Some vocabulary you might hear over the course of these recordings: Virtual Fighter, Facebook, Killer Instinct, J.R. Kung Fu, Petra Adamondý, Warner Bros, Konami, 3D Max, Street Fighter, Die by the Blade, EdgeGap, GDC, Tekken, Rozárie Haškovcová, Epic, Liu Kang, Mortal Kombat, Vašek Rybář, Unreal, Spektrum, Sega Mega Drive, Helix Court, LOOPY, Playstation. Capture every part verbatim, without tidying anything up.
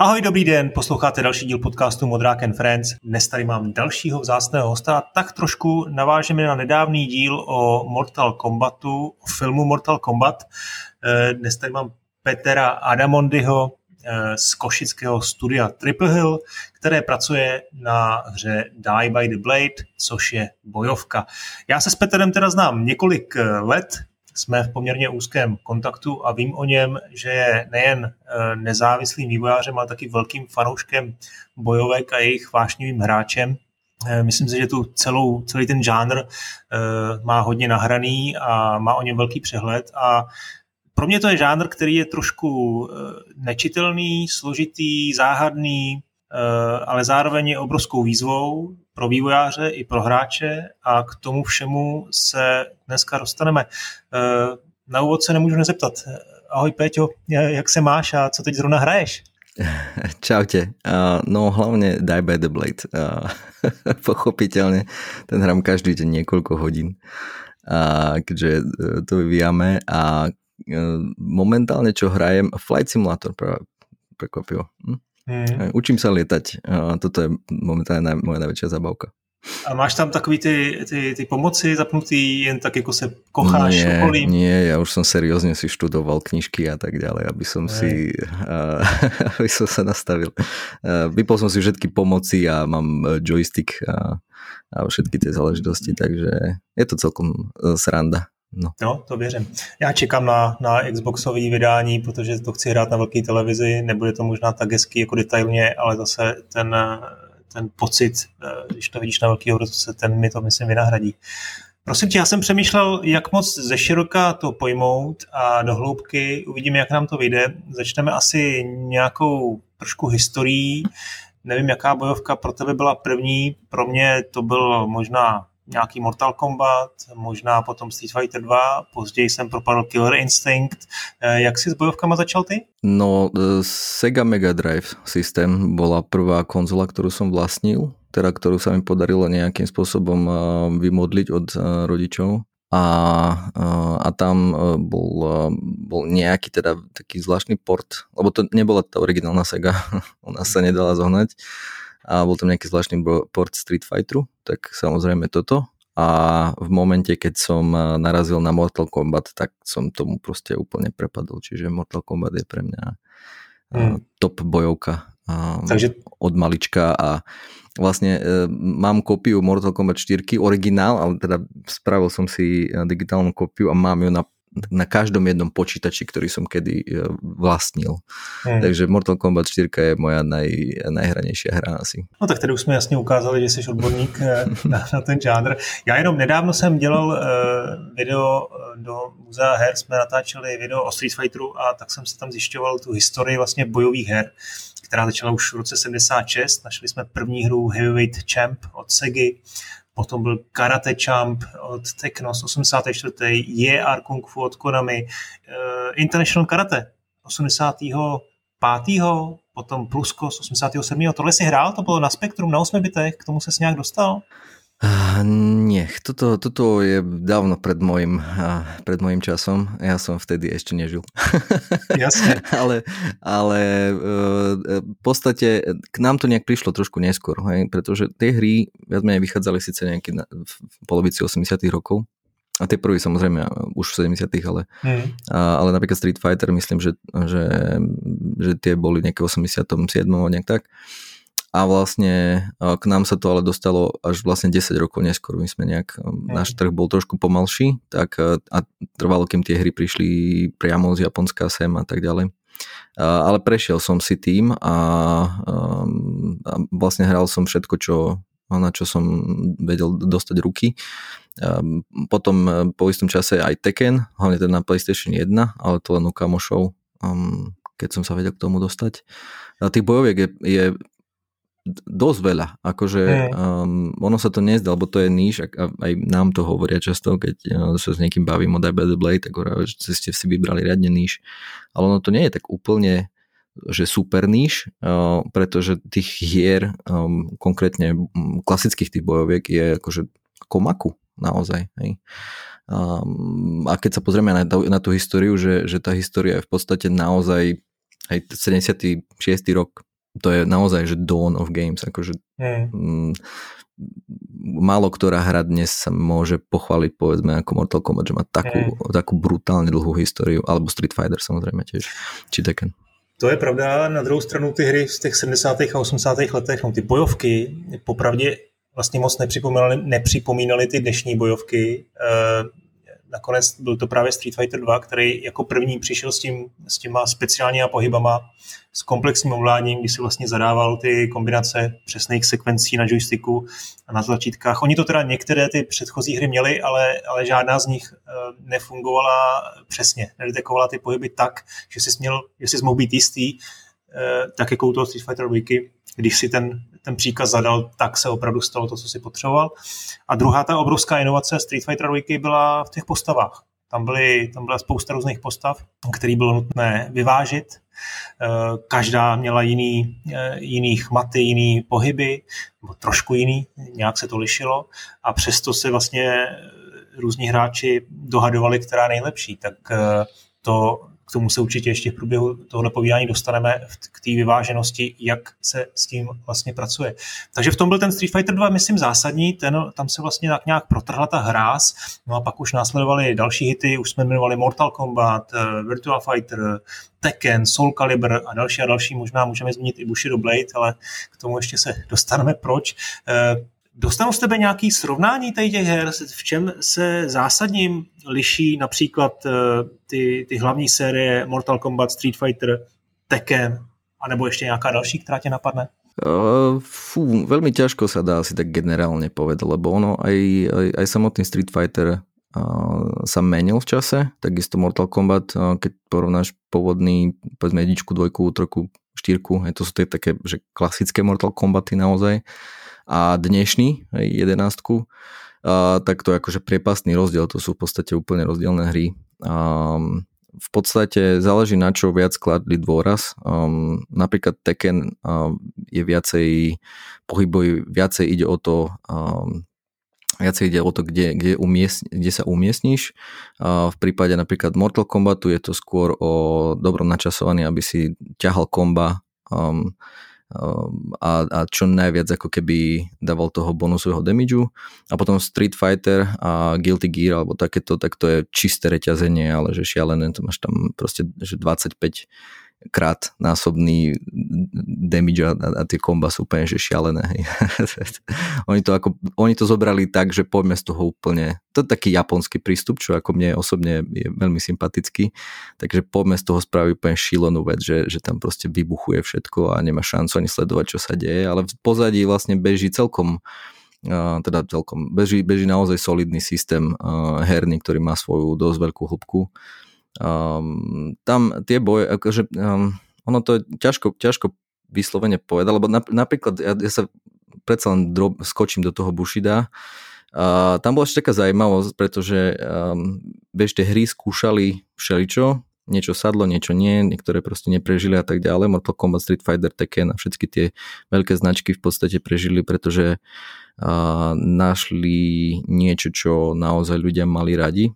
Ahoj, dobrý den, posloucháte další díl podcastu Modrák and Friends. Dnes tady mám dalšího vzácného hosta. Tak trošku navážeme na nedávný díl o Mortal Kombatu, o filmu Mortal Kombat. Dnes tady mám Petra Adamondyho z košického studia Triple Hill, které pracuje na hře Die by the Blade, což je bojovka. Já se s Petrem teda znám několik let, jsme v poměrně úzkém kontaktu a vím o něm, že je nejen nezávislým vývojářem, ale taky velkým fanouškem bojovek a jejich vášnivým hráčem. Myslím si, že tu celou, celý ten žánr má hodně nahraný a má o něm velký přehled a pro mě to je žánr, který je trošku nečitelný, složitý, záhadný, ale zároveň je obrovskou výzvou pro vývojáře i pro hráče a k tomu všemu se dneska dostaneme. Na úvod se nemůžu nezeptat. Ahoj Péťo, jak se máš a co teď zrovna hraješ? Čau tě. No hlavně Die by the Blade. Pochopitelně, ten hrám každý den několik hodin, keďže to vyvíjame a momentálne čo hrajem Flight Simulator práve prekvapilo. Hm? Mm. Učím sa lietať. Toto je momentálne moja najväčšia zabavka. A máš tam takový ty, ty, ty pomoci zapnutý, jen tak jako se kocháš nie, okolím? Nie, ja už som seriózne si študoval knižky a tak ďalej, aby som ne. si uh, aby som sa nastavil. Uh, vypol som si všetky pomoci a mám joystick a, a všetky tie záležitosti, takže je to celkom sranda. No. no, to věřím. Já čekám na, na Xboxový vydání, protože to chci hrát na velké televizi, nebude to možná tak hezky jako detailně, ale zase ten, ten pocit, když to vidíš na velký obrazovce, ten mi to myslím vynahradí. Prosím tě, já jsem přemýšlel, jak moc ze široka to pojmout a do hloubky uvidíme, jak nám to vyjde. Začneme asi nějakou trošku historií, nevím, jaká bojovka pro tebe byla první, pro mě to byl možná nějaký Mortal Kombat, možná potom Street Fighter dva, později jsem propadl Killer Instinct. Jak jsi s bojovkama začal ty? No, Sega Mega Drive systém bola prvá konzola, ktorú som vlastnil, teda ktorú sa mi podarilo nejakým spôsobom vymodliť od rodičov. A, a tam bol, bol nejaký teda taký zvláštny port, lebo to nebola tá originálna Sega, ona sa nedala zohnať. A bol tam nejaký zvláštny port Street Fighteru, tak samozrejme toto. A v momente, keď som narazil na Mortal Kombat, tak som tomu proste úplne prepadol. Čiže Mortal Kombat je pre mňa hmm. top bojovka takže... od malička. A vlastne mám kópiu Mortal Kombat štyri, originál, ale teda spravil som si digitálnu kópiu a mám ju na na každom jednom počítači, ktorý som kedy vlastnil. Hmm. Takže Mortal Kombat štyri je moja naj, najhranejšia hra asi. No tak tady už jsme jasně ukázali, že jsi odborník na, na ten žánr. Já jenom nedávno jsem dělal uh, video do muzea her, jsme natáčeli video o Street Fighteru a tak jsem se tam zjišťoval tu historii vlastně bojových her, která začala už v roce sedmdesát šest. Našli jsme první hru Heavyweight Champ od Segy, potom byl Karate Champ od Technos osmdesát čtyři, J R Kung Fu od Konami, International Karate osmdesát pět, potom Plusko z osmdesát sedm. Tohle si hrál? To bylo na Spektrum, na osmi bitech? K tomu se nějak dostal? Uh, nie, toto, toto je dávno pred mojim, uh, pred mojim časom. Ja som vtedy ešte nežil. Jasne. ale ale uh, v podstate k nám to nejak prišlo trošku neskôr, hej? Pretože tie hry viac menej vychádzali síce nejaké na, v polovici osemdesiatych rokov. A tie prvý samozrejme už v sedemdesiatych, ale, mm. uh, ale napríklad Street Fighter, myslím, že, že, že tie boli nejaké osemdesiatom siedmom nejak tak. A vlastne k nám sa to ale dostalo až vlastne desať rokov neskôr. My sme nejak, mm. náš trh bol trošku pomalší, tak a trvalo, kým tie hry prišli priamo z Japonska sem a tak ďalej. Ale prešiel som si tým a, a, a vlastne hral som všetko, čo, na čo som vedel dostať ruky. Potom po istom čase aj Tekken, hlavne teda na PlayStation jedna, ale to len u kamošov, keď som sa vedel k tomu dostať. A tých bojoviek je, je dosť veľa, akože um, ono sa to nezdá, lebo to je níž a, a aj nám to hovoria často, keď uh, sa s niekým bavím o Die by the Blade, tak hovoria, že ste si vybrali riadne níž, ale ono to nie je tak úplne že super níž, uh, pretože tých hier, um, konkrétne klasických tých bojoviek je akože komaku naozaj, hej. Um, a keď sa pozrieme na, na tú históriu, že, že tá história je v podstate naozaj aj sedemdesiaty šiesty rok to je naozaj, že dawn of games. Akože, mm. Málo ktorá hra dnes sa môže pochváliť, povedzme, ako Mortal Kombat, že má takú, mm. takú brutálne dlhú históriu, alebo Street Fighter samozrejme tiež, či Tekken. To je pravda, na druhou stranu ty hry z těch sedmdesátých a osmdesátých letech, no ty bojovky popravdě vlastně moc nepřipomínaly, nepřipomínaly ty dnešní bojovky. E, nakonec byl to právě Street Fighter dva, který jako první přišel s, tím, s těma speciálníma pohybama, s komplexním ovládáním, kdy si vlastně zadával ty kombinace přesných sekvencí na joysticku a na tlačítkách. Oni to teda některé ty předchozí hry měly, ale, ale žádná z nich nefungovala přesně. Nedetekovala ty pohyby tak, že jsi měl, jestli jsi mohl být jistý, tak jako u toho Street Fighter Wiki, když si ten, ten příkaz zadal, tak se opravdu stalo to, co si potřeboval. A druhá ta obrovská inovace Street Fighter Wiki byla v těch postavách. Tam, byly, tam byla spousta různých postav, které bylo nutné vyvážit. Každá měla jiný, jiný chmaty, jiný pohyby, nebo trošku jiný, nějak se to lišilo. A přesto se vlastně různí hráči dohadovali, která nejlepší. Tak to, k tomu se určitě ještě v průběhu tohoto povídání dostaneme k té vyváženosti, jak se s tím vlastně pracuje. Takže v tom byl ten Street Fighter dva, myslím, zásadní. Ten, tam se vlastně tak nějak protrhla ta hráz. No a pak už následovaly další hity. Už jsme jmenovali Mortal Kombat, Virtual Fighter, Tekken, Soul Calibur a další a další. Možná můžeme zmínit i Bushido Blade, ale k tomu ještě se dostaneme. Proč? Dostanu z tebe nějaké srovnání tady těch her, v čem se zásadním liší například ty, ty hlavní série Mortal Kombat, Street Fighter, Tekken, anebo ještě nějaká další, která tě napadne? Uh, fú, veľmi ťažko sa dá asi tak generálne povedať, lebo ono aj, aj, aj samotný Street Fighter sa menil v čase, takisto Mortal Kombat, keď porovnáš pôvodný, povedzme jedničku, dvojku, trojku, štyrku, to sú tie také, že klasické Mortal Kombaty naozaj, a dnešný, jedenáctku, tak to je akože priepastný rozdiel, to sú v podstate úplne rozdielne hry. V podstate záleží na čo viac kladli dôraz, napríklad Tekken je viacej, pohyboj viacej ide o to, viacej ide o to, kde, kde, umiest, kde sa umiestniš. V prípade napríklad Mortal Kombatu je to skôr o dobrom načasovaní, aby si ťahal komba um, um, a, a čo najviac ako keby dával toho bonusového damageu. A potom Street Fighter a Guilty Gear alebo takéto, tak to je čisté reťazenie, ale že šialené, to máš tam proste že dvadsaťpäť krát násobný damage a, a tie komba sú úplne že šialené. oni, to ako, oni to zobrali tak, že poďme z toho úplne, to je taký japonský prístup, čo ako mne osobne je veľmi sympatický, takže poďme z toho spraviť úplne šílenú vec, že, že tam proste vybuchuje všetko a nemá šancu ani sledovať, čo sa deje, ale v pozadí vlastne beží celkom teda celkom, beží, beží naozaj solidný systém herný, ktorý má svoju dosť veľkú hĺbku. Um, tam tie boje, akože um, ono to je ťažko, ťažko vyslovene povedať, lebo na, napríklad ja, ja sa predsa len drob, skočím do toho Bushida. Uh, tam bola ešte taká zaujímavosť, pretože um, vieš, tie hry skúšali všeličo, niečo sadlo, niečo nie, niektoré proste neprežili a tak ďalej. Mortal Kombat, Street Fighter, Tekken a všetky tie veľké značky v podstate prežili, pretože uh, našli niečo, čo naozaj ľudia mali radi.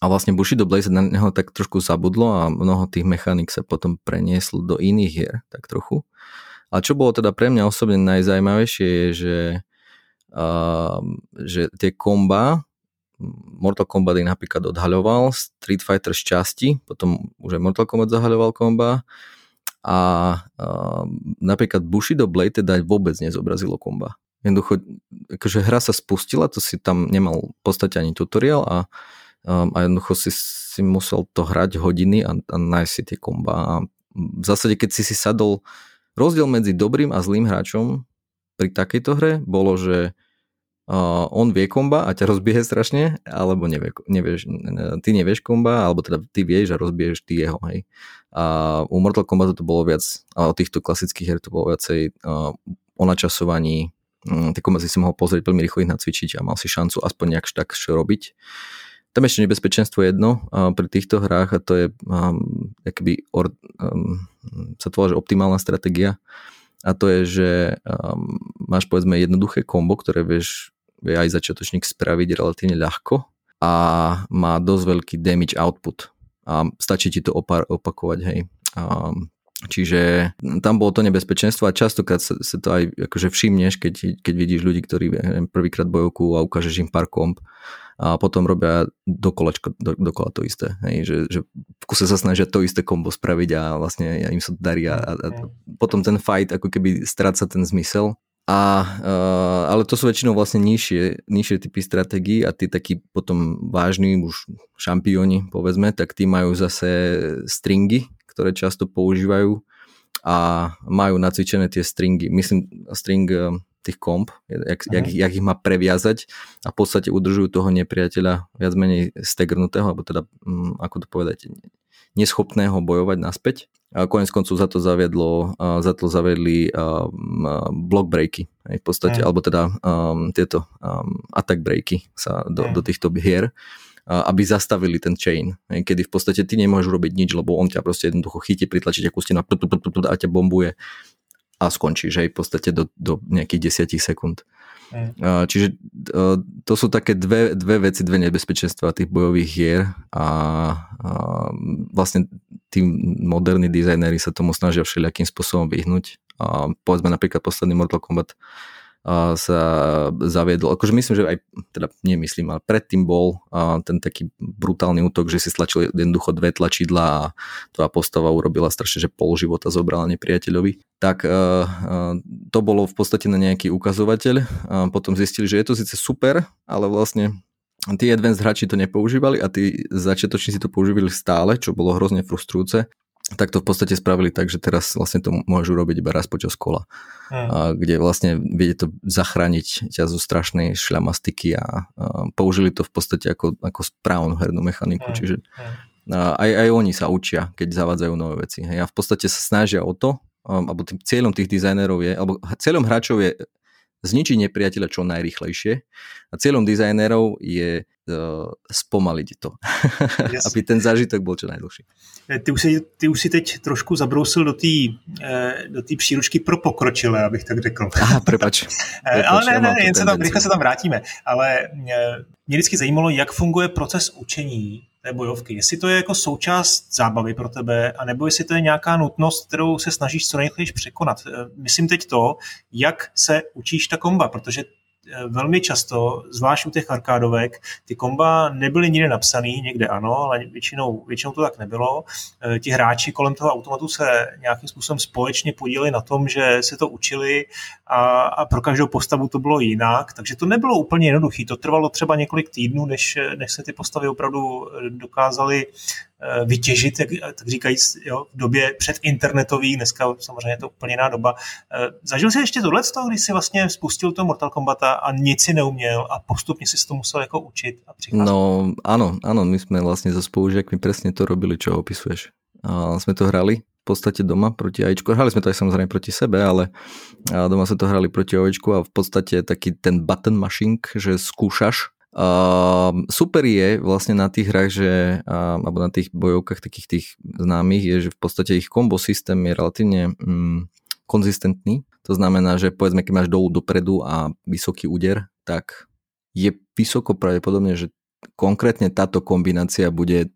A vlastne Bushido Blade sa na neho tak trošku zabudlo a mnoho tých mechaník sa potom prenieslo do iných hier, tak trochu. A čo bolo teda pre mňa osobne najzajímavejšie je, že, uh, že tie komba, Mortal Kombat ich napríklad odhaľoval, Street Fighter z časti, potom už aj Mortal Kombat zahaľoval komba a uh, napríklad Bushido Blade teda vôbec nezobrazilo komba. Jednoducho, akože hra sa spustila, to si tam nemal v podstate ani tutoriál a Um, a jednoducho si, si musel to hrať hodiny a, a nájsť si tie komba. A v zásade, keď si si sadol, rozdiel medzi dobrým a zlým hráčom pri takejto hre bolo, že uh, on vie komba a ťa rozbije strašne, alebo nevie, nevieš, ty nevieš komba, alebo teda ty vieš a rozbiješ ty jeho. Hej. A u Mortal Kombatu to bolo viac, a o týchto klasických her to bolo viacej uh, o načasovaní. Um, tie komba si si mohol pozrieť, veľmi rýchlo ich nacvičiť a mal si šancu aspoň nejakš tak čo robiť. Tam ešte nebezpečenstvo jedno pri týchto hrách a to je um, akýby or, um, sa to volá, že optimálna stratégia a to je, že um, máš povedzme jednoduché kombo, ktoré vieš vie aj začiatočník spraviť relatívne ľahko a má dosť veľký damage output a stačí ti to opar, opakovať, hej. Um, Čiže tam bolo to nebezpečenstvo a častokrát sa, sa to aj akože všimneš, keď, keď vidíš ľudí, ktorí prvýkrát bojovku a ukážeš im pár komp a potom robia dokolačko, do, dokola to isté. Hej, že, že v kuse sa snažia to isté kombo spraviť a vlastne im sa darí a, a, a potom ten fight ako keby stráca ten zmysel. A, uh, ale to sú väčšinou vlastne nižšie, nižšie typy stratégií a tí takí potom vážni už šampióni povedzme, tak tí majú zase stringy, ktoré často používajú a majú nacvičené tie stringy. Myslím string tých komp, jak, jak, jak ich má previazať a v podstate udržujú toho nepriateľa viac menej stegrnutého, alebo teda, ako to povedať, neschopného bojovať naspäť. A konec koncov za to zaviedlo, za to zaviedli block breaky, v podstate, Aj. alebo teda um, tieto um, attack breaky sa do, do týchto hier, aby zastavili ten chain, kedy v podstate ty nemôžeš robiť nič, lebo on ťa proste jednoducho chytí, pritlačí ťa ku stenu a ťa bombuje a skončíš, hej, v podstate do, do nejakých desať sekúnd. Mm. Čiže to sú také dve, dve veci, dve nebezpečenstva tých bojových hier a, a vlastne tí moderní dizajnéri sa tomu snažia všelijakým spôsobom vyhnúť. A povedzme napríklad posledný Mortal Kombat sa zaviedol. Akože myslím, že aj, teda nemyslím, ale predtým bol ten taký brutálny útok, že si stlačil jednoducho dve tlačidla a tvoja postava urobila strašne, že pol života zobrala nepriateľovi. Tak to bolo v podstate na nejaký ukazovateľ. Potom zistili, že je to síce super, ale vlastne tí advanced hráči to nepoužívali a tí začiatočníci to používali stále, čo bolo hrozne frustrujúce. Tak to v podstate spravili tak, že teraz vlastne to môžu robiť iba raz počas kola. Hmm. Kde vlastne vie to zachrániť ťa zo strašnej šľamastiky a, a použili to v podstate ako, ako správnu hernú mechaniku. Hmm. Čiže aj, aj oni sa učia, keď zavádzajú nové veci. Hej. A v podstate sa snažia o to, alebo tým cieľom tých dizajnerov je, alebo cieľom hráčov je zničiť nepriateľa čo najrýchlejšie a cieľom dizajnérov je uh, spomaliť to, yes. Aby ten zážitek byl čo najdlhší. Ty už si, ty už si teď trošku zabrousil do té do té příručky pro pokročilé, abych tak řekl. Aha, prepač. prepač Ale ne, ne, jen se tam, rychle se tam vrátíme. Ale mě vždycky zajímalo, jak funguje proces učení té bojovky. Jestli to je jako součást zábavy pro tebe, anebo jestli to je nějaká nutnost, kterou se snažíš co nejrychleji překonat. Myslím teď to, jak se učíš ta komba, protože velmi často, zvlášť u těch arkádovek, ty komba nebyly nikde napsaný, někde ano, ale většinou, většinou to tak nebylo. Ti hráči kolem toho automatu se nějakým způsobem společně podíleli na tom, že se to učili a, a pro každou postavu to bylo jinak, takže to nebylo úplně jednoduché. To trvalo třeba několik týdnů, než, než se ty postavy opravdu dokázaly vytěžit, tak, tak říkajíc, jo, v době předinternetový, dneska samozřejmě je to úplně jiná doba. Zažil jsi ještě tohleto, když jsi vlastně spustil to Mortal Kombata a nic si neuměl a postupně jsi to musel jako učit a přicházet? No ano, ano, my jsme vlastně za spolužiakmi přesně to robili, čo opisuješ. A jsme to hrali v podstatě doma proti AIčku. Hrali jsme to aj samozřejmě proti sebe, ale doma jsme to hrali proti AIčku a v podstatě taky ten button mashing, že skúšaš. Uh, super je vlastne na tých hrách, že, uh, alebo na tých bojovkách takých tých známych je, že v podstate ich kombo systém je relatívne um, konzistentný. To znamená, že povedzme, keď máš dolu dopredu a vysoký úder, tak je vysoko pravdepodobne, že konkrétne táto kombinácia bude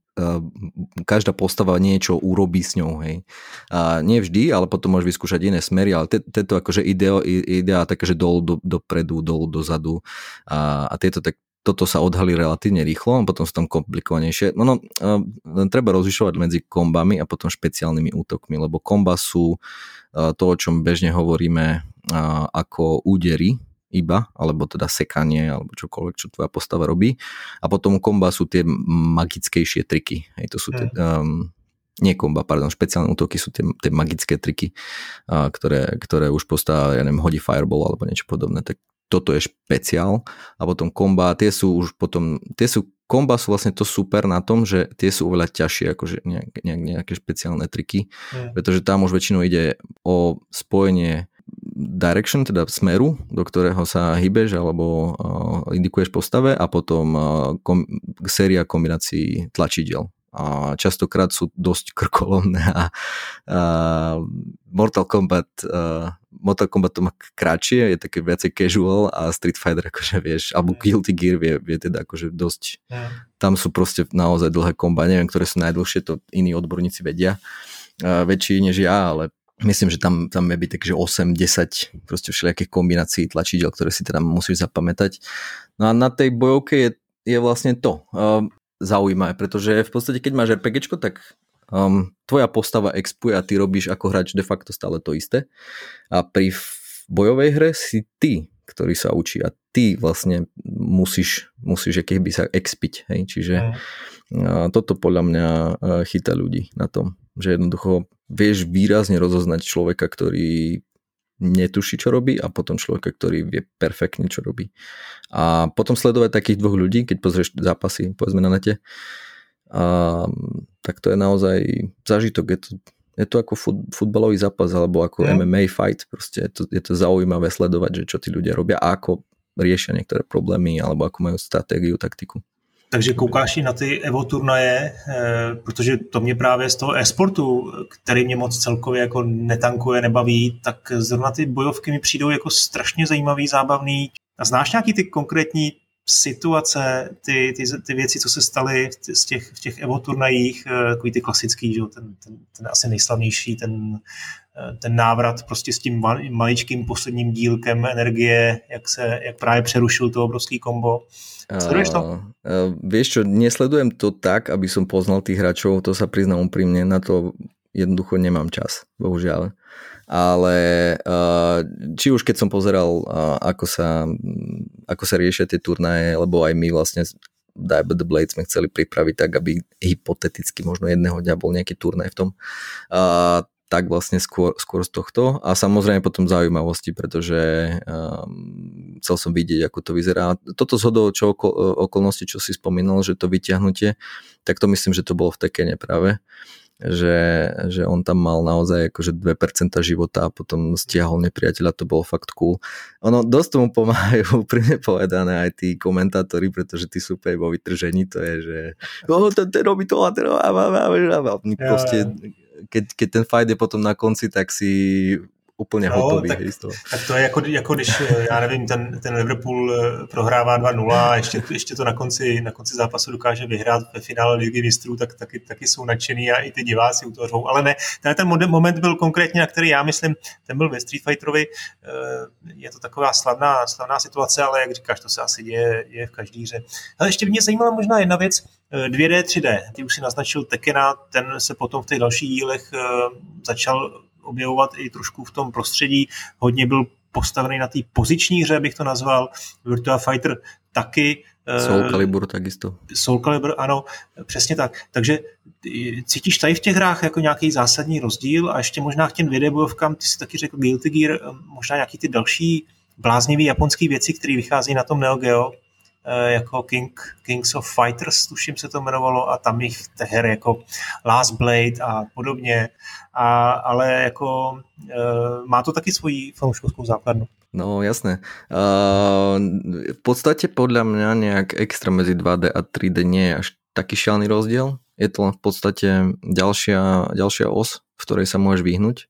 každá postava niečo urobí s ňou, hej. A nie vždy, ale potom môžeš vyskúšať iné smery, ale tieto akože ideo, idea takéže dolu dopredu, dolu dozadu a, a tieto tak toto sa odhalí relatívne rýchlo a potom sú tam komplikovanejšie. No, no treba rozlišovať medzi kombami a potom špeciálnymi útokmi, lebo komba sú to, o čom bežne hovoríme ako údery iba, alebo teda sekanie, alebo čokoľvek, čo tvoja postava robí. A potom komba sú tie magickejšie triky. Hej, to sú tie, um, nie komba, pardon, špeciálne útoky sú tie, tie magické triky, uh, ktoré, ktoré už postava, ja neviem, hodí fireball alebo niečo podobné. Tak toto je špeciál. A potom komba, tie sú už potom, tie sú, komba sú vlastne to super na tom, že tie sú oveľa ťažšie, akože nejak, nejak, nejaké špeciálne triky, mm. pretože tam už väčšinou ide o spojenie direction, teda smeru, do ktorého sa hýbeš alebo uh, indikuješ postave a potom uh, kom- séria kombinácií tlačidel. A častokrát sú dosť krkolomné a uh, Mortal Kombat uh, Mortal Kombat to má kratšie, je také viacej casual a Street Fighter akože vieš, alebo Guilty Gear vie, vie teda akože dosť, yeah. Tam sú proste naozaj dlhé komba, neviem, ktoré sú najdlhšie, to iní odborníci vedia. väčší než ja, ale myslím, že tam, tam je byť takže osem desať proste všelijakých kombinácií tlačidel, ktoré si teda musíš zapamätať. No a na tej bojovke je, je vlastne to uh, zaujímavé, pretože v podstate, keď máš RPGčko, tak um, tvoja postava expuje a ty robíš ako hráč de facto stále to isté. A pri bojovej hre si ty, ktorý sa učí, a ty vlastne musíš, musíš keby sa expiť. Hej? Čiže mm. toto podľa mňa chyta ľudí na tom, že jednoducho vieš výrazne rozoznať človeka, ktorý netuší, čo robí, a potom človeka, ktorý vie perfektne, čo robí. A potom sledovať takých dvoch ľudí, keď pozrieš zápasy, povedzme na nete, a, tak to je naozaj zážitok, je to je to ako fut, futbalový zápas alebo ako yeah. em em á fight, proste je to, je to zaujímavé sledovať, že čo tí ľudia robia a ako riešia niektoré problémy alebo ako majú stratégiu, taktiku. Takže koukáš i na ty Evo turnaje, eh, protože to mě právě z toho e-sportu, který mě moc celkově jako netankuje, nebaví, tak zrovna ty bojovky mi přijdou jako strašně zajímavý, zábavný. A znáš nějaký ty konkrétní situace, ty, ty, ty věci, co se staly v těch, v těch Evo turnajích, takový ty klasický, že? Ten, ten, ten asi nejslavnější, ten, ten návrat prostě s tím maličkým posledním dílkem energie, jak se jak právě přerušil to obrovský kombo. Sleduješ to? Uh, uh, vieš čo, nesledujem to tak, aby som poznal tých hráčov, to sa priznám úprimne, na to jednoducho nemám čas, bohužiaľ. Ale uh, či už keď som pozeral, uh, ako sa, ako sa riešia tie turnaje, lebo aj my vlastne Die by the Blade sme chceli pripraviť tak, aby hypoteticky možno jedného dňa bol nejaký turnaj v tom. Uh, tak vlastne skôr, skôr z tohto. A samozrejme potom zaujímavosti, pretože um, chcel som vidieť, ako to vyzerá. Toto zhodou čo okol, okolnosti, čo si spomínal, že to vyťahnutie, tak to myslím, že to bolo v Tekene práve. Že, že on tam mal naozaj akože dve percentá života a potom stiahol nepriateľa, to bolo fakt cool. Ono dosť tomu pomáhajú, úprimne povedané, aj tí komentátori, pretože tí sú úplne vo vytržení, to je, že oh, ten robí to a ten robí proste, keď, keď ten fight je potom na konci, tak si úplně no, hotový. Tak, tak to je jako, jako když, já nevím, ten, ten Liverpool prohrává dva nula a ještě, ještě to na konci, na konci zápasu dokáže vyhrát ve finále Ligy mistrů, tak taky, taky jsou nadšený a i ty diváci u toho řvou. Ale ne, tenhle ten moment byl konkrétně, na který já myslím, ten byl ve Street Fighterovi. Je to taková slavná, slavná situace, ale jak říkáš, to se asi děje, děje v každý hře. Ale ještě mě zajímala možná jedna věc, dvě dé, tři dé. Ty už si naznačil Tekena, ten se potom v těch dalších dílech začal objevovat i trošku v tom prostředí. Hodně byl postavený na té poziční hře, bych to nazval. Virtua Fighter taky. Soul Calibur takisto. Soul Calibur, ano, přesně tak. Takže cítíš tady v těch hrách jako nějaký zásadní rozdíl a ještě možná k těm dvě dé bojovkám, ty jsi taky řekl Guilty Gear, možná nějaký ty další bláznivý japonský věci, které vychází na tom Neo Geo, jako King, Kings of Fighters, tuším se to jmenovalo, a tam jich her jako Last Blade a podobně, a, ale jako e, má to taky svoji fanouškovskou základnu. No jasné. Uh, v podstate podľa mňa nejak extra medzi dva dé a tri dé nie je až taký šialný rozdiel, je to len v podstate ďalšia, ďalšia os, v ktorej sa môžeš vyhnúť,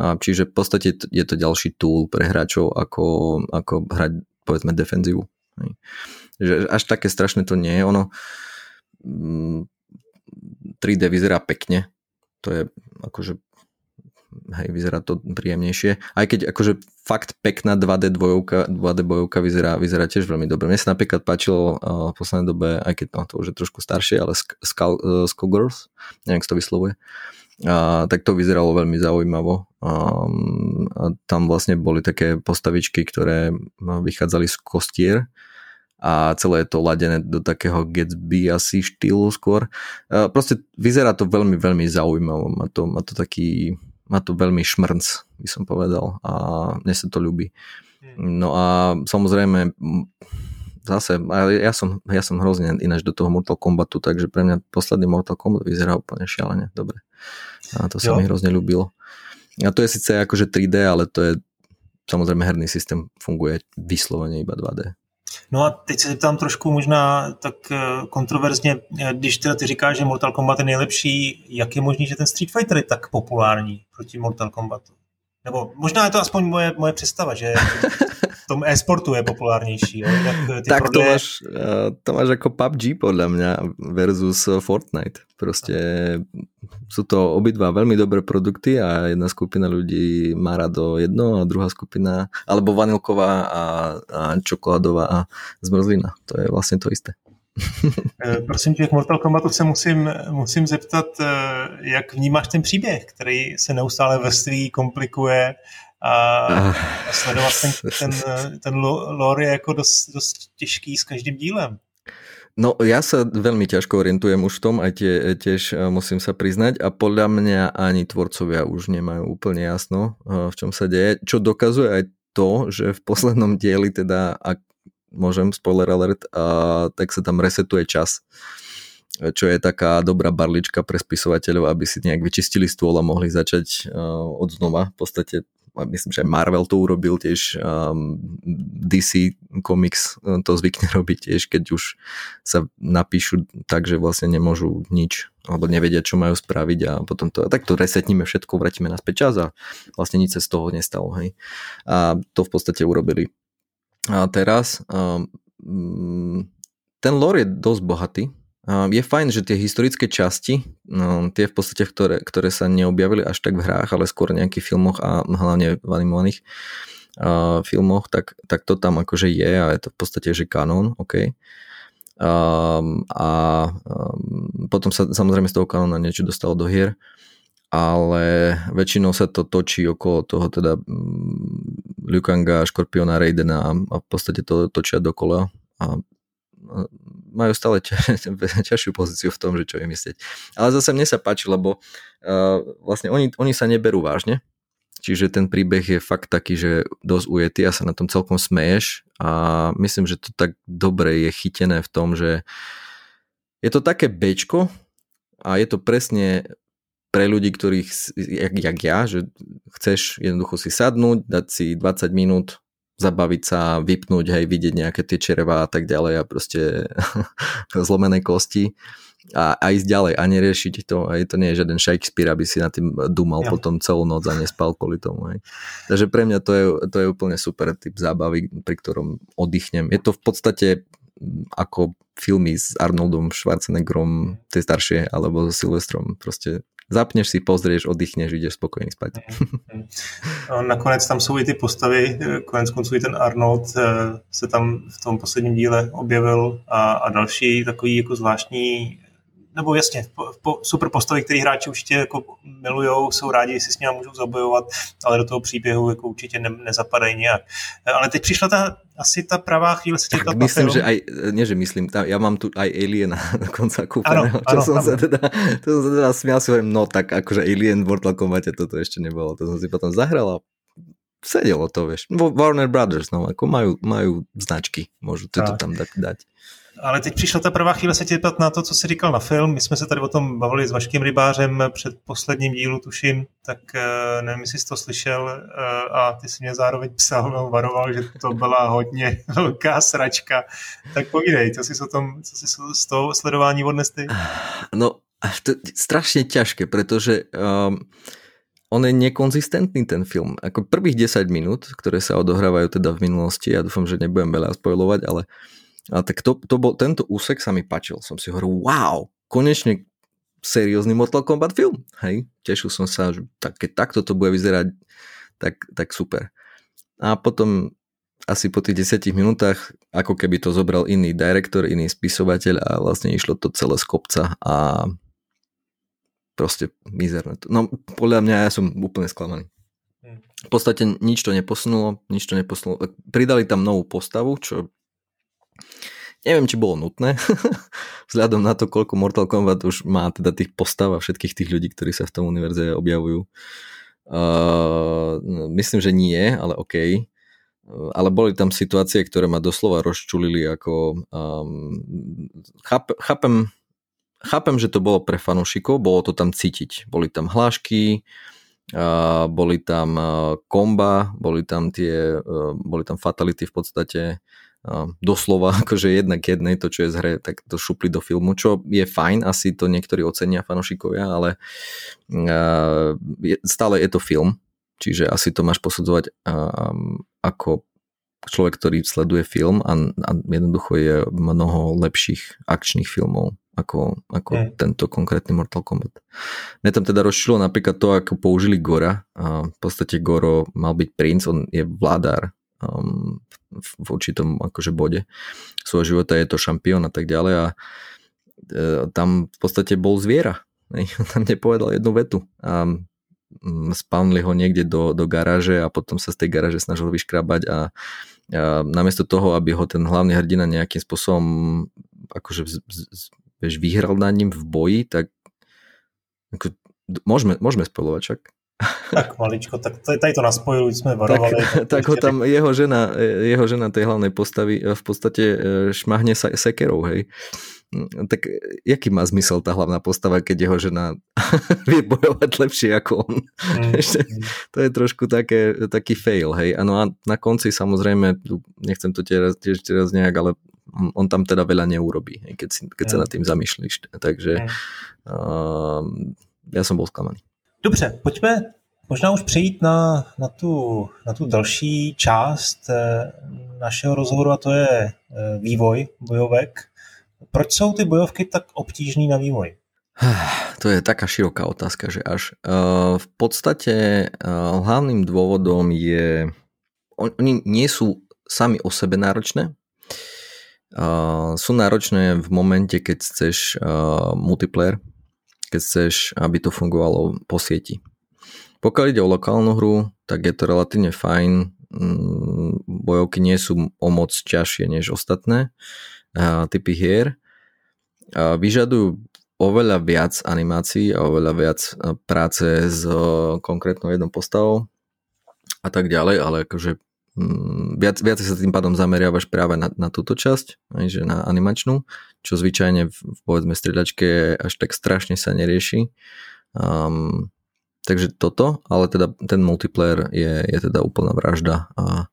uh, čiže v podstate je to ďalší tool pre hráčov, ako, ako hrať povedzme defenzívu. Že až také strašné to nie je. Ono tri dé vyzerá pekne. To je akože hej, vyzerá to príjemnejšie. Aj keď akože fakt pekná dva dé dvojovka, dva dé bojovka vyzerá, vyzerá tiež veľmi dobre. Mne sa napríklad páčilo v poslednej dobe, aj keď no, to už je trošku staršie, ale Skull Girls, neviem, kto to vyslovuje. A, tak to vyzeralo veľmi zaujímavo. A, a tam vlastne boli také postavičky, ktoré vychádzali z kostier a celé je to ladené do takého Gatsby asi štýlu skôr. A proste vyzerá to veľmi, veľmi zaujímavo. Má to, má to taký, má to veľmi šmrnc, by som povedal. A mne sa to ľúbi. No a samozrejme zase, ja som, ja som hrozne ináč do toho Mortal Kombatu, takže pre mňa posledný Mortal Kombat vyzerá úplne šialene dobre. A to sa jo. mi hrozne ľúbilo. A to je síce akože tri dé, ale to je samozrejme herný systém funguje vyslovene iba dva dé. No a teď se zeptám trošku možná tak kontroverzně, když teda ty říkáš, že Mortal Kombat je nejlepší, jak je možný, že ten Street Fighter je tak populární proti Mortal Kombatu? Nebo možná je to aspoň moje, moje představa, že tom e-sportu je populárnější. Jo? Tak, ty tak prodeje... to, máš, to máš jako pé ú bé gé podľa mňa versus Fortnite. Proste sú to obidva veľmi dobré produkty a jedna skupina ľudí má rado jedno a druhá skupina, alebo vanilková a, a čokoládová a zmrzlina. To je vlastne to isté. Prosím tě, k Mortal Kombatu se musím, musím zeptat, jak vnímáš ten příběh, který se neustále vrství, komplikuje a sledovat ten, ten, ten lore je jako dost, dost těžký s každým dílem. No ja sa veľmi ťažko orientujem už v tom, aj tie, tiež musím sa priznať a podľa mňa ani tvorcovia už nemajú úplne jasno, v čom sa deje, čo dokazuje aj to, že v poslednom dieli teda, ak môžem, spoiler alert, a tak sa tam resetuje čas, čo je taká dobrá barlička pre spisovateľov, aby si nejak vyčistili stôl a mohli začať od znova. V podstate, myslím, že Marvel to urobil tiež, dé cé Comics to zvykne robiť tiež, keď už sa napíšu tak, že vlastne nemôžu nič, alebo nevedia, čo majú spraviť a potom to, tak to resetníme všetko, vrátime naspäť čas a vlastne nič sa z toho nestalo. Hej. A to v podstate urobili. A teraz um, ten lore je dosť bohatý. Um, je fajn, že tie historické časti, um, tie v podstate, ktoré, ktoré sa neobjavili až tak v hrách, ale skôr nejakých filmoch a hlavne v animovaných uh, filmoch, tak, tak to tam akože je a je to v podstate, že kanón, ok. Um, a um, potom sa samozrejme z toho kanóna niečo dostalo do hier, ale väčšinou sa to točí okolo toho teda Liu Kanga, Škorpiona, Raidena a v podstate to točia dokola a majú stále ťažšiu ťažšiu pozíciu v tom, že čo vymyslieť. Ale zase mne sa páči, lebo uh, vlastne oni, oni sa neberú vážne, čiže ten príbeh je fakt taký, že dosť ujetý a sa na tom celkom smeješ a myslím, že to tak dobre je chytené v tom, že je to také bečko a je to presne pre ľudí, ktorých, jak, jak ja, že chceš jednoducho si sadnúť, dať si dvadsať minút, zabaviť sa, vypnúť, hej, vidieť nejaké tie čerevá a tak ďalej a proste zlomené kosti a, a ísť ďalej a neriešiť to. Hej, to nie je žiaden Shakespeare, aby si nad tým dúmal ja. potom celú noc a nespal kvôli tomu. Hej. Takže pre mňa to je, to je úplne super typ zábavy, pri ktorom oddychnem. Je to v podstate ako filmy s Arnoldom Schwarzeneggerom, tie staršie, alebo so Silvestrom, proste zapneš si, pozrieš, oddychneš, ideš spokojný spať. No, nakonec tam jsou i ty postavy, konec konců i ten Arnold se tam v tom posledním díle objevil a, a další takový jako zvláštní, nebo jasně, po, po, super postavy, které hráči určitě jako milujou, jsou rádi, jestli s nimi můžou zabojovat, ale do toho příběhu jako určitě ne, nezapadají nějak. Ale teď přišla ta asi ta pravá chvíle. Se tak myslím, papilom. Že aj, nie že myslím, tá, ja mám tu aj Aliena dokonca kúpeného, ano, čo ano, som, sa teda, to som sa teda smial, si hovorím, no tak akože Alien v Mortal Kombate toto ešte nebolo, to som si potom zahral a sedelo to, vieš. Warner Brothers, no ako majú, majú značky, môžu to tam dať. Ale teď přišla ta prvá chvíle se tě ptat na to, co jsi říkal na film. My jsme se tady o tom bavili s Vaškem Rybářem před posledním dílu, tuším, tak nevím, jestli jsi to slyšel a ty jsi mě zároveň psal, no, varoval, že to byla hodně velká sračka. Tak povídej, co jsi o tom, co jsi z toho sledování odnes ty? No, to je strašně těžké, protože um, on je nekonzistentný ten film. Ako prvých desať minút, ktoré sa odohrávajú teda v minulosti, ja dúfam, že nebudem veľa spoilovať, ale a tak to, to bol, tento úsek sa mi páčil. Som si hovoril, wow, konečne seriózny Mortal Kombat film. Hej, tešil som sa, že tak, keď takto to bude vyzerať, tak, tak super. A potom asi po tých desiatich minútach, ako keby to zobral iný direktor, iný spisovateľ a vlastne išlo to celé z kopca a proste mizerné. No podľa mňa ja som úplne sklamaný. V podstate nič to neposunulo, nič to neposunulo. Pridali tam novú postavu, čo neviem, či bolo nutné vzhľadom na to, koľko Mortal Kombat už má teda tých postav a všetkých tých ľudí, ktorí sa v tom univerze objavujú. Uh, myslím, že nie, ale okej. Okay. Uh, ale boli tam situácie, ktoré ma doslova rozčulili, ako um, cháp, chápem, chápem, že to bolo pre fanúšikov, bolo to tam cítiť. Boli tam hlášky, uh, boli tam uh, komba, boli tam tie, uh, boli tam fatality v podstate, doslova, akože jednak jednej to, čo je z hry, tak to šupli do filmu, čo je fajn, asi to niektorí ocenia fanošikovia, ale stále je to film, čiže asi to máš posudzovať ako človek, ktorý sleduje film a, a jednoducho je mnoho lepších akčných filmov ako, ako mm. tento konkrétny Mortal Kombat. Mne tam teda rozšilo napríklad to, ako použili Gora. V podstate Goro mal byť princ, on je vládár um, v, v určitom akože bode svojho života, je to šampión a tak ďalej a e, tam v podstate bol zviera. Ne? Tam nepovedal jednu vetu. A spawnili ho niekde do, do garáže a potom sa z tej garáže snažil vyškrabať a, a namiesto toho, aby ho ten hlavný hrdina nejakým spôsobom akože z, z, z, vieš, vyhral na ním v boji, tak ako, môžeme, môžeme spoilovať však. Tak maličko, tak tady to naspojili, sme varovali. Tak, tak ho tam jeho žena, jeho žena tej hlavnej postavy v podstate šmahne sa sekerou, hej. Tak jaký má zmysel tá hlavná postava, keď jeho žena vie bojovať lepšie ako on. Mm. To je trošku také, taký fail, hej. Ano a na konci samozrejme, nechcem to tiež tiež teraz nejak, ale on, on tam teda veľa neurobí, hej, keď, si, keď mm. sa nad tým zamýšlíš. Takže mm. uh, ja som bol sklamaný. Dobře, pojďme možná už přejít na, na, tu, na tu další část našeho rozhovoru a to je vývoj bojovek. Proč jsou ty bojovky tak obtížný na vývoj? To je taká široká otázka, že až. V podstate hlavným dôvodom je, oni nie sú sami o sebe náročné. Sú náročné v momente, keď chceš multiplayer, keď chceš, aby to fungovalo po sieti. Pokiaľ ide o lokálnu hru, tak je to relatívne fajn. Bojovky nie sú o moc ťažšie než ostatné typy hier. Vyžadujú oveľa viac animácií a oveľa viac práce s konkrétnou jednou postavou a tak ďalej, ale akože viac, viac sa tým pádom zameriavaš práve na, na túto časť, že na animačnú, čo zvyčajne v, povedzme strieľačke až tak strašne sa nerieši. Um, takže toto, ale teda ten multiplayer je, je teda úplná vražda a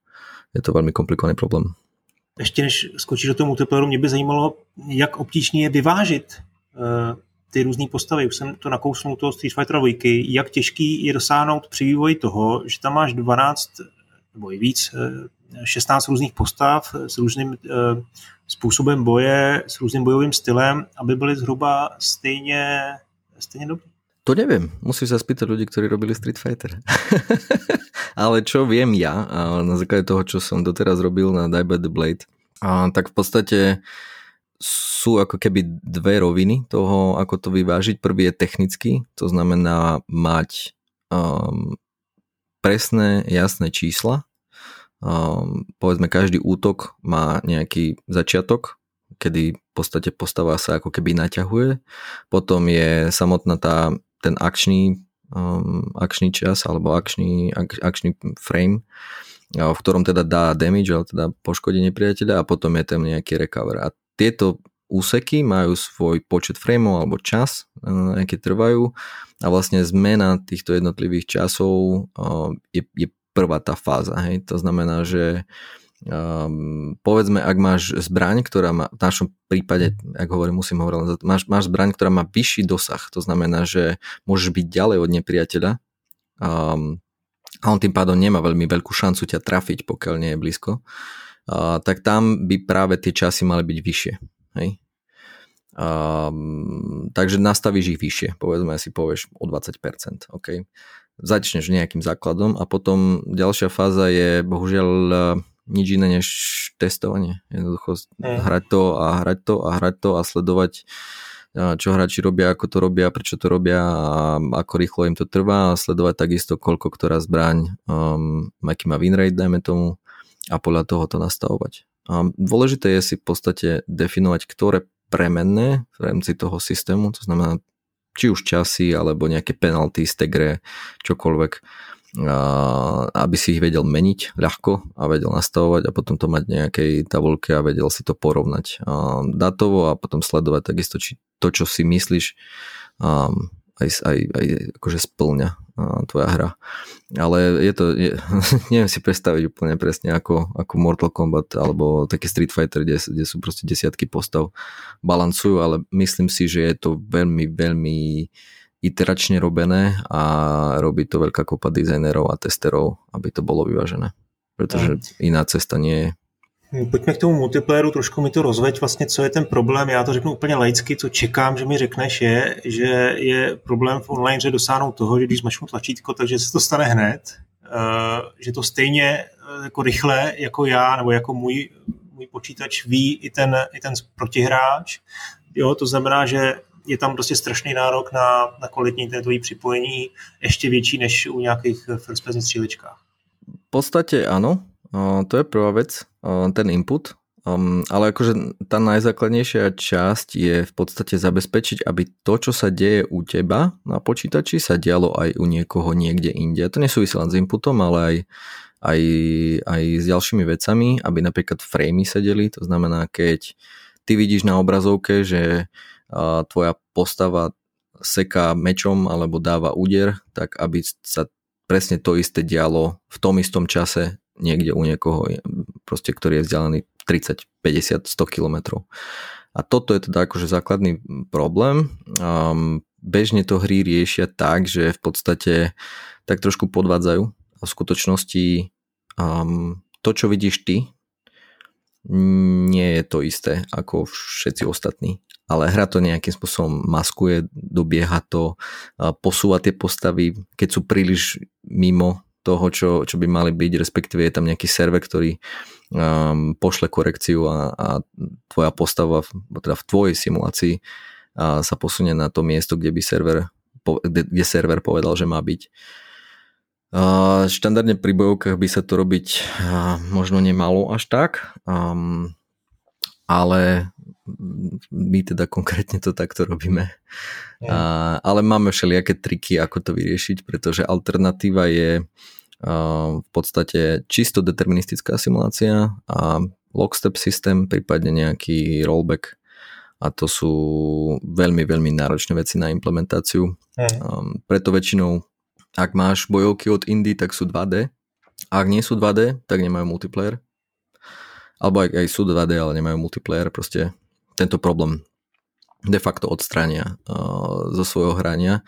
je to veľmi komplikovaný problém. Ještě než skočíš do toho multiplayeru, mě by zajímalo, jak obtížně je vyvážit uh, ty různé postavy. Už jsem to nakousnul toho Street Fighter dva, jak těžký je dosáhnout při vývoji toho, že tam máš dvanáct nebo i víc, šestnáct různých postav s různým uh, způsobem boje, s různým bojovým stylem, aby byly zhruba stejně, stejně dobrý. To neviem, musíš sa spýtať ľudí, ktorí robili Street Fighter. Ale čo viem ja, na základe toho, čo som doteraz robil na Die by the Blade, a tak v podstate sú ako keby dve roviny toho, ako to vyvážiť. Prvý je technický, to znamená mať um, presné, jasné čísla. Um, povedzme, každý útok má nejaký začiatok, kedy v podstate postava sa ako keby naťahuje. Potom je samotná tá, ten akčný, um, akčný čas alebo akčný, ak, akčný frame, v ktorom teda dá damage, ale teda poškodenie priateľa a potom je tam nejaký recover. A tieto úseky majú svoj počet frameov alebo čas, aké trvajú a vlastne zmena týchto jednotlivých časov um, je, je prvá tá fáza. Hej? To znamená, že Um, povedzme, ak máš zbraň, ktorá má, v našom prípade, ak hovorím, musím hovoriť, máš, máš zbraň, ktorá má vyšší dosah, to znamená, že môžeš byť ďalej od nepriateľa um, a on tým pádom nemá veľmi veľkú šancu ťa trafiť, pokiaľ nie je blízko, uh, tak tam by práve tie časy mali byť vyššie, hej? Um, takže nastavíš ich vyššie, povedzme, si povieš o dvadsať percent, ok? Začneš nejakým základom a potom ďalšia fáza je, bohužiaľ, nič iné než testovanie. Jednoducho mm. hrať to a hrať to a hrať to a sledovať, čo hráči robia, ako to robia, prečo to robia a ako rýchlo im to trvá a sledovať takisto, koľko ktorá zbraň, um, aký má winrate, dajme tomu, a podľa toho to nastavovať. A dôležité je si v podstate definovať, ktoré premenné v rámci toho systému, to znamená či už časy, alebo nejaké penalty, stegre, čokoľvek, aby si ich vedel meniť ľahko a vedel nastavovať a potom to mať v nejakej tabuľke a vedel si to porovnať dátovo a potom sledovať takisto, či to, čo si myslíš, aj, aj, aj akože splňa tvoja hra. Ale je to, je, neviem si predstaviť úplne presne ako, ako Mortal Kombat alebo taký Street Fighter, kde, kde sú proste desiatky postav, balancujú, ale myslím si, že je to veľmi, veľmi iteračne robené a robí to veľká kopa dizajnerov a testerov, aby to bolo vyvážené. protože tak. Jiná cesta nie je. Pojďme k tomu multiplayeru, trošku mi to rozveď vlastně, co je ten problém. Já to řeknu úplně laicky, co čekám, že mi řekneš je, že je problém v online hře dosáhnout toho, že když zmačknu tlačítko, takže se to stane hned, že to stejně jako rychle, jako já, nebo jako můj, můj počítač ví i ten, i ten protihráč. Jo, to znamená, že je tam prostě strašný nárok na, na kvalitní internetové připojení, ještě větší než u nějakých first-person stříličkách. V podstate áno, to je prvá vec, ten input, ale akože tá najzákladnejšia časť je v podstate zabezpečiť, aby to, čo sa deje u teba na počítači, sa dialo aj u niekoho niekde inde. To nesúvisí len s inputom, ale aj, aj, aj s ďalšími vecami, aby napríklad framey sedeli, to znamená, keď ty vidíš na obrazovke, že tvoja postava seká mečom alebo dáva úder, tak aby sa presne to isté dialo v tom istom čase niekde u niekoho, proste, ktorý je vzdialený tridsať, päťdesiat, sto kilometrov. A toto je teda akože základný problém. Um, bežne to hry riešia tak, že v podstate tak trošku podvádzajú. A v skutočnosti um, to, čo vidíš ty, nie je to isté ako všetci ostatní. Ale hra to nejakým spôsobom maskuje, dobieha to, posúva tie postavy, keď sú príliš mimo toho, čo, čo by mali byť, respektíve je tam nejaký server, ktorý um, pošle korekciu a, a tvoja postava, teda v tvojej simulácii a sa posunie na to miesto, kde by server, kde, kde server povedal, že má byť. Uh, štandardne pri bojovkách by sa to robiť uh, možno nemalo až tak, um, ale my teda konkrétne to takto robíme. Yeah. Uh, ale máme všelijaké triky, ako to vyriešiť, pretože alternatíva je uh, v podstate čisto deterministická simulácia a lockstep systém, prípadne nejaký rollback, a to sú veľmi, veľmi náročné veci na implementáciu. Yeah. Um, preto väčšinou ak máš bojovky od indie, tak sú dva dé. Ak nie sú dva dé, tak nemajú multiplayer. Alebo aj, aj sú dva dé, ale nemajú multiplayer. Proste tento problém de facto odstránia uh, zo svojho hrania.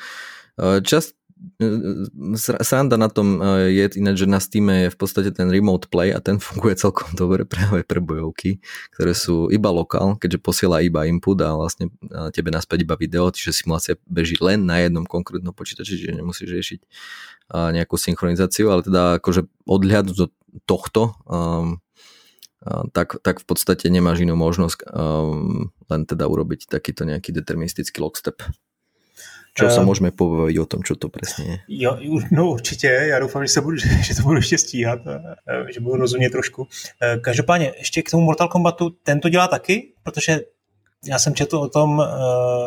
Uh, čas, uh, sranda na tom uh, je ináč, že na Steam je v podstate ten remote play a ten funguje celkom dobre práve pre bojovky, ktoré sú iba lokál, keďže posiela iba input a vlastne tebe naspäť iba video, čiže simulácia beží len na jednom konkrétnom počítači, čiže nemusíš riešiť uh, nejakú synchronizáciu, ale teda akože odhľadnúť do tohto um, Tak, tak v podstate nemáš inú možnosť um, len teda urobiť takýto nejaký deterministický lockstep. Čo um, sa môžeme pobaviť o tom, čo to presne je? Jo, no určite, ja dúfam, že, sa budu, že to budu ešte stíhať, že budu rozumieť trošku. Každopádne, ešte k tomu Mortal Kombatu, ten to dělá taky, protože já jsem četl o tom,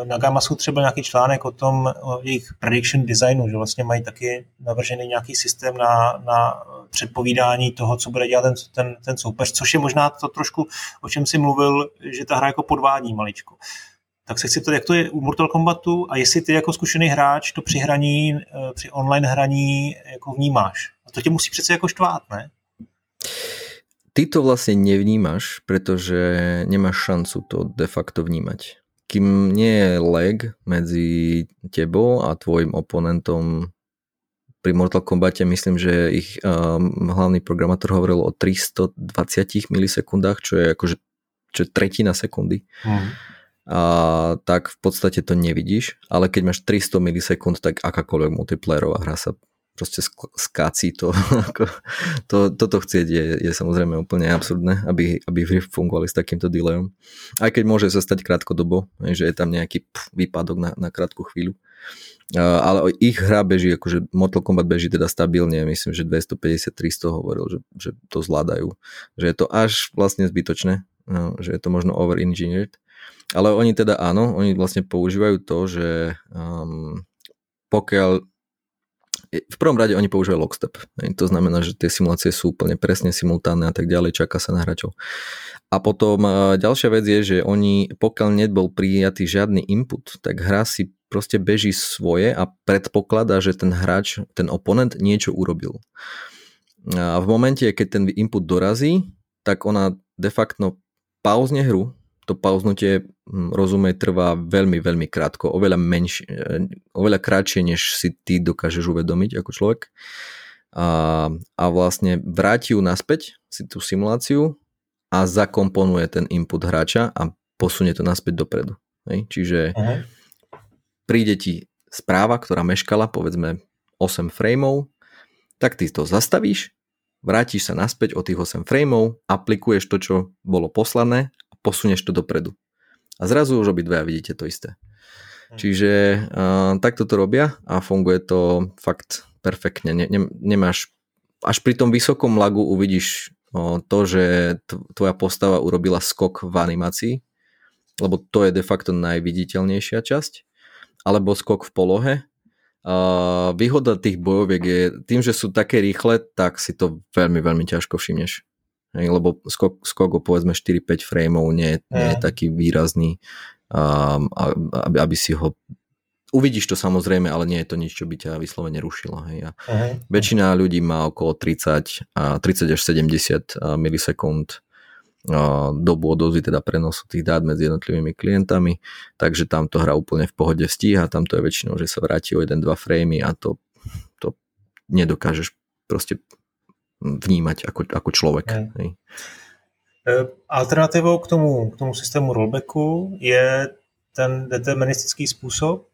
na Gamasu třeba nějaký článek o tom, o jejich prediction designu, že vlastně mají taky navržený nějaký systém na, na předpovídání toho, co bude dělat ten, ten, ten soupeř, což je možná to trošku, o čem si mluvil, že ta hra jako podvádí maličko. Tak se chci ptát, jak to je u Mortal Kombatu a jestli ty jako zkušený hráč to při hraní, při online hraní jako vnímáš. A to tě musí přece jako štvát, ne? Ty to vlastne nevnímaš, pretože nemáš šancu to de facto vnímať. Kým nie je lag medzi tebou a tvojim oponentom, pri Mortal Kombate myslím, že ich um, hlavný programátor hovoril o tristodvadsiatich milisekundách, čo je akože čo je tretina sekundy. Mm. A tak v podstate to nevidíš, ale keď máš tristo milisekúnd, tak akákoľvek multiplayerová hra sa proste skáci to. to. Toto chcieť je, je samozrejme úplne absurdné, aby, aby fungovali s takýmto delayom. Aj keď môže sa stať krátkodobo, že je tam nejaký pf, výpadok na, na krátku chvíľu. Uh, ale ich hra beží, akože Mortal Kombat beží teda stabilne, myslím, že dvestopäťdesiat až tristo hovoril, že, že to zvládajú. Že je to až vlastne zbytočné, no, že je to možno over-engineered. Ale oni teda áno, oni vlastne používajú to, že um, pokiaľ v prvom rade oni používajú lockstep. To znamená, že tie simulácie sú úplne presne simultánne a tak ďalej, čaká sa na hráčov. A potom ďalšia vec je, že oni, pokiaľ nebol prijatý žiadny input, tak hra si proste beží svoje a predpokladá, že ten hráč, ten oponent niečo urobil. A v momente, keď ten input dorazí, tak ona de facto pauzne hru. To pauznutie, rozumej, trvá veľmi, veľmi krátko, oveľa menšie, oveľa krátšie, než si ty dokážeš uvedomiť ako človek. a, a vlastne vráti ju naspäť, si tú simuláciu, a zakomponuje ten input hráča a posunie to naspäť dopredu. Hej? Čiže uh-huh. príde ti správa, ktorá meškala, povedzme osem frameov, tak ty to zastavíš, vrátiš sa naspäť o tých osem frameov, aplikuješ to, čo bolo poslané a posunieš to dopredu. A zrazu už obidvaja vidíte to isté. Uh-huh. Čiže uh, takto to robia a funguje to fakt perfektne. Ne, ne, nemáš, až pri tom vysokom lagu uvidíš to, že tvoja postava urobila skok v animácii, lebo to je de facto najviditeľnejšia časť, alebo skok v polohe. Výhoda tých bojoviek je tým, že sú také rýchle, tak si to veľmi, veľmi ťažko všimneš. Lebo skok, skok o povedzme štyri päť frameov nie, nie je taký výrazný, aby, aby si ho... Uvidíš to samozrejme, ale nie je to nič, čo by ťa vyslovene rušilo. Hej. Uh-huh. Väčšina ľudí má okolo tridsať až sedemdesiat milisekúnd dobu odozvy, teda prenosu tých dát medzi jednotlivými klientami, takže tam to hra úplne v pohode stíha, tam to je väčšinou, že sa vráti o jeden až dva framey a to, to nedokážeš proste vnímať ako, ako človek. Uh-huh. Hej. Alternativou k tomu, k tomu systému rollbacku je ten deterministický spôsob.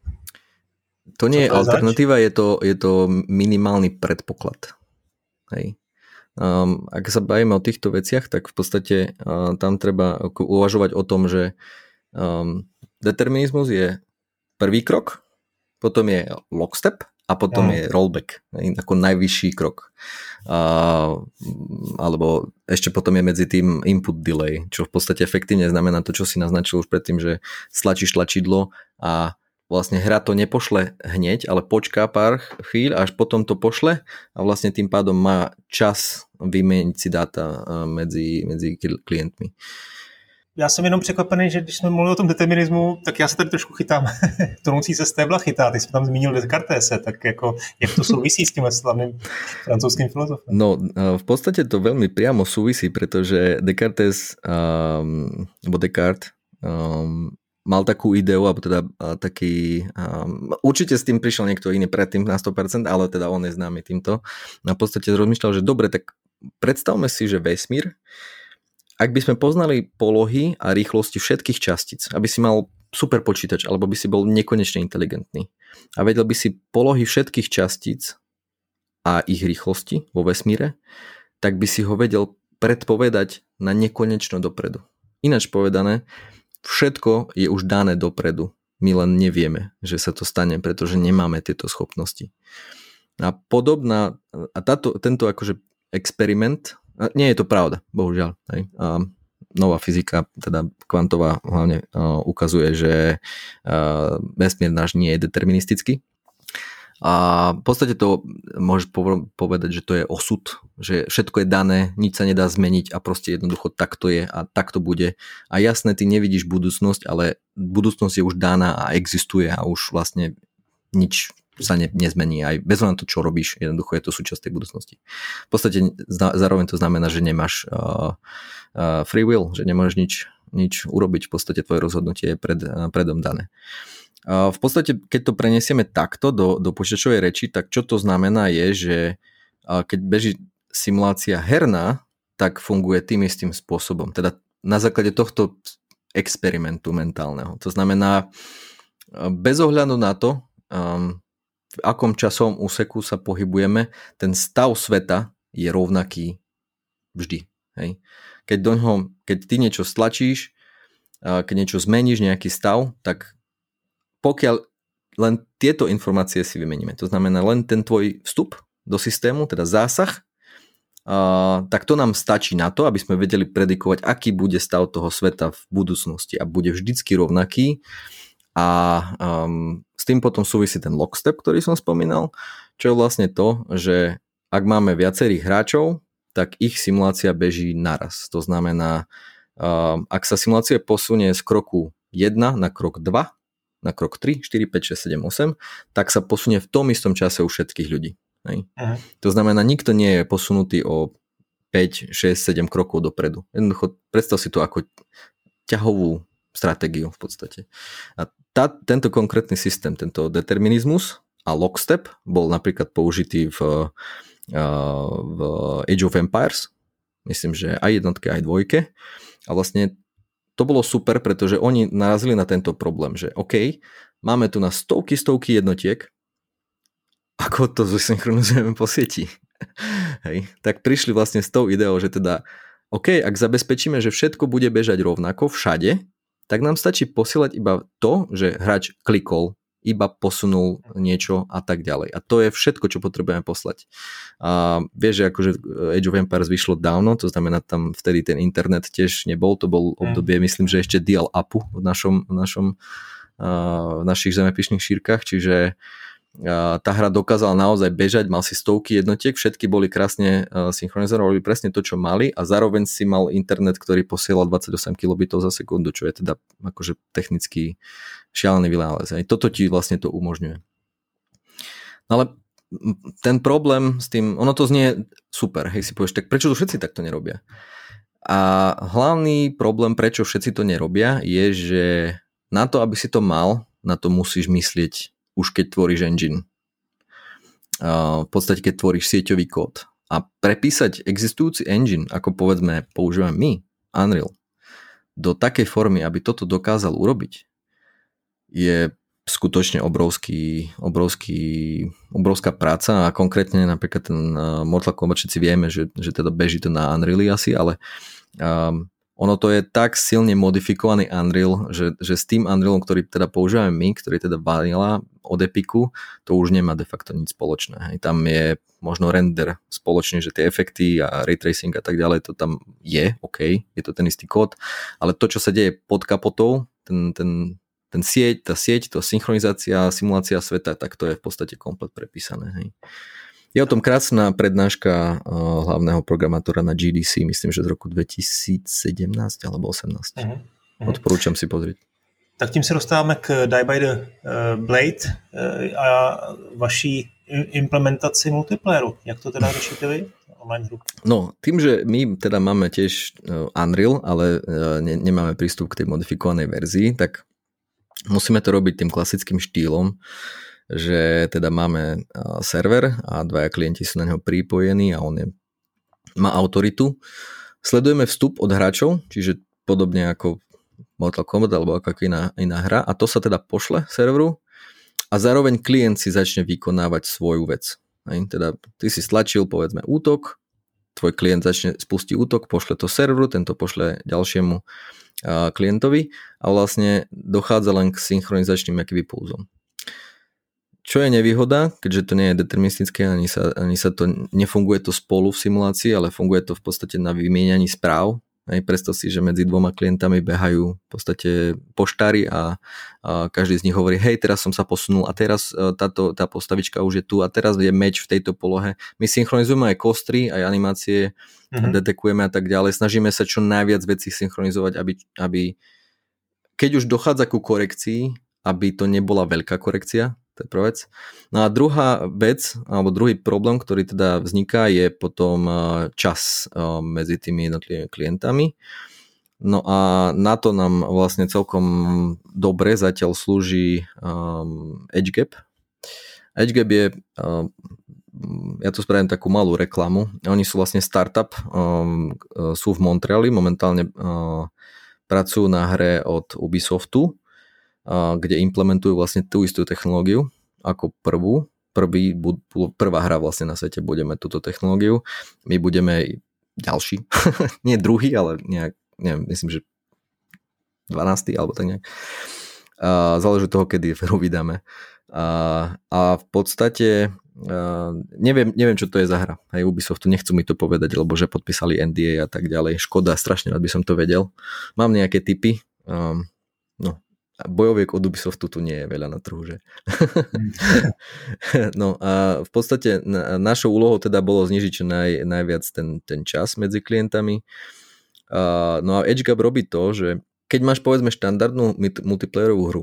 To nie je alternatíva, je to, je to minimálny predpoklad. Hej. Um, ak sa bavíme o týchto veciach, tak v podstate uh, tam treba uvažovať o tom, že um, determinizmus je prvý krok, potom je lockstep a potom ja. je rollback, hej, ako najvyšší krok. Uh, alebo ešte potom je medzi tým input delay, čo v podstate efektívne znamená to, čo si naznačil už predtým, že stlačíš tlačidlo a vlastne hra to nepošle hneď, ale počká pár chvíľ, až potom to pošle a vlastne tým pádom má čas vymeniť si dáta medzi, medzi klientmi. Já jsem jenom překvapený, že když jsme mluvili o tom determinismu, tak já se tady trošku chytám. Tonoucí se stébla chytá, ty jsi tam zmínil Descartese, tak jako jak to souvisí s tímhle slavným francouzským filozofem? No, v podstatě to velmi priamo souvisí, protože Descartes, um, nebo Descartes, um, mal takú ideu, alebo teda taký, um, určite s tým prišiel niekto iný predtým na sto percent, ale teda on je známy týmto. Na podstate rozmýšľal, že dobre, tak predstavme si, že vesmír, ak by sme poznali polohy a rýchlosti všetkých častíc, aby si mal super počítač, alebo by si bol nekonečne inteligentný a vedel by si polohy všetkých častíc a ich rýchlosti vo vesmíre, tak by si ho vedel predpovedať na nekonečno dopredu. Ináč povedané, všetko je už dané dopredu. My len nevieme, že sa to stane, pretože nemáme tieto schopnosti. A podobná, a táto, tento akože experiment, nie je to pravda, bohužiaľ. Hej. A nová fyzika, teda kvantová hlavne uh, ukazuje, že uh, vesmír náš nie je deterministický. A v podstate to môžeš povedať, že to je osud, že všetko je dané, nič sa nedá zmeniť a proste jednoducho tak to je a tak to bude. A jasné, ty nevidíš budúcnosť, ale budúcnosť je už daná a existuje a už vlastne nič sa ne, nezmení. Aj bez ohľadu na to, čo robíš, jednoducho je to súčasť tej budúcnosti. V podstate zároveň to znamená, že nemáš uh, uh, free will, že nemôžeš nič, nič urobiť, v podstate tvoje rozhodnutie je pred, uh, predom dané. V podstate, keď to prenesieme takto do, do počítačovej reči, tak čo to znamená je, že keď beží simulácia herná, tak funguje tým istým spôsobom. Teda na základe tohto experimentu mentálneho. To znamená, bez ohľadu na to, v akom časovom úseku sa pohybujeme, ten stav sveta je rovnaký vždy. Hej? Keď do ňoho, keď ty niečo stlačíš, keď niečo zmeníš, nejaký stav, tak pokiaľ len tieto informácie si vymeníme, to znamená len ten tvoj vstup do systému, teda zásah, uh, tak to nám stačí na to, aby sme vedeli predikovať, aký bude stav toho sveta v budúcnosti a bude vždycky rovnaký a um, s tým potom súvisí ten lockstep, ktorý som spomínal, čo je vlastne to, že ak máme viacerých hráčov, tak ich simulácia beží naraz. To znamená, um, ak sa simulácia posunie z kroku jeden na krok dva, na krok tri, štyri, päť, šesť, sedem, osem, tak sa posunie v tom istom čase u všetkých ľudí. Hej. To znamená, nikto nie je posunutý o päť, šesť, sedem krokov dopredu. Jednoducho, predstav si to ako ťahovú stratégiu v podstate. A tá, tento konkrétny systém, tento determinizmus a lockstep bol napríklad použitý v v Age of Empires, myslím, že aj jednotke, aj dvojke. A vlastne to bolo super, pretože oni narazili na tento problém, že OK, máme tu na stovky, stovky jednotiek, ako to zosynchronizujeme po sieti. Hej. Tak prišli vlastne s tou ideou, že teda OK, ak zabezpečíme, že všetko bude bežať rovnako všade, tak nám stačí posielať iba to, že hráč klikol, iba posunul niečo a tak ďalej. A to je všetko, čo potrebujeme poslať. A vieš, že akože Age of Empires vyšlo dávno, to znamená tam vtedy ten internet tiež nebol, to bol obdobie, myslím, že ešte dial upu v, našom, v, našom, v našich zemepišných šírkach, čiže tá hra dokázala naozaj bežať, mal si stovky jednotiek, všetky boli krásne synchronizované, boli presne to, čo mali, a zároveň si mal internet, ktorý posielal dvadsaťosem kilobitov za sekundu, čo je teda akože technicky šialený vynález. Toto ti vlastne to umožňuje. No ale ten problém s tým, ono to znie super, hej, si povieš, tak prečo to všetci takto nerobia? A hlavný problém, prečo všetci to nerobia, je, že na to, aby si to mal, na to musíš myslieť už keď tvoríš engine. Uh, v podstate, keď tvoríš sieťový kód. A prepísať existujúci engine, ako povedzme, používame my, Unreal, do takej formy, aby toto dokázal urobiť, je skutočne obrovský, obrovský, obrovská práca. A konkrétne napríklad ten Mortal Kombat, všetci vieme, že, že teda beží to na Unreali asi, ale um, ono to je tak silne modifikovaný Unreal, že, že s tým Unrealom, ktorý teda používame my, ktorý teda vanila od Epiku, to už nemá de facto nič spoločné. Hej. Tam je možno render spoločný, že tie efekty a ray tracing a tak ďalej, to tam je, OK, je to ten istý kód, ale to, čo sa deje pod kapotou, ten, ten, ten sieť, tá sieť, to synchronizácia, simulácia sveta, tak to je v podstate komplet prepísané. Hej. Je o tom krásna prednáška hlavného programátora na G D C, myslím, že z roku dva tisíce sedemnásť alebo osemnásť. Uh-huh. Uh-huh. Odporúčam si pozrieť. Tak tím se dostáváme k Die by the Blade a vaší implementaci multiplayeru. Jak to teda řešíte vy? Online hru? No, tým, že my teda máme tiež Unreal, ale ne- nemáme prístup k tej modifikovanej verzii, tak musíme to robiť tým klasickým štýlom, že teda máme server a dvaja klienti sú na neho pripojení a on je, má autoritu. Sledujeme vstup od hráčov, čiže podobne ako Mortal Kombat alebo aká iná, iná hra, a to sa teda pošle serveru a zároveň klient si začne vykonávať svoju vec. Teda ty si stlačil, povedzme, útok, tvoj klient začne spustiť útok, pošle to serveru, tento pošle ďalšiemu klientovi a vlastne dochádza len k synchronizačným akým pulzom. Čo je nevýhoda, keďže to nie je deterministické, ani sa, ani sa to, nefunguje to spolu v simulácii, ale funguje to v podstate na vymieňaní správ. Aj predstav si, že medzi dvoma klientami behajú v podstate poštári a, a každý z nich hovorí, hej, teraz som sa posunul a teraz táto, tá postavička už je tu a teraz je meč v tejto polohe. My synchronizujeme aj kostry, aj animácie, mm-hmm. detekujeme a tak ďalej. Snažíme sa čo najviac vecí synchronizovať, aby, aby keď už dochádza ku korekcii, aby to nebola veľká korekcia. To je prvá vec. No a druhá vec, alebo druhý problém, ktorý teda vzniká, je potom čas medzi tými jednotlivými klientami. No a na to nám vlastne celkom dobre zatiaľ slúži um, EdgeGap. EdgeGap je, um, ja tu spravím takú malú reklamu, oni sú vlastne startup, um, sú v Montreali, momentálne um, pracujú na hre od Ubisoftu, kde implementujú vlastne tú istú technológiu ako prvú. Prvý, prvá hra vlastne na svete budeme túto technológiu. My budeme ďalší, nie druhý, ale nejak, neviem, myslím, že dvanásty alebo tak nejak. Záleží toho, kedy hru vydáme. A, a v podstate neviem, neviem, čo to je za hra. Hej, Ubisoftu nechcú mi to povedať, lebo že podpísali N D A a tak ďalej. Škoda, strašne rád by som to vedel. Mám nejaké tipy. No, bojoviek od Ubisoftu tu nie je veľa na trhu, že? No a v podstate našou úlohou teda bolo znižiť čo naj, najviac ten, ten čas medzi klientami. No a EdgeGap robí to, že keď máš povedzme štandardnú multiplayerovú hru,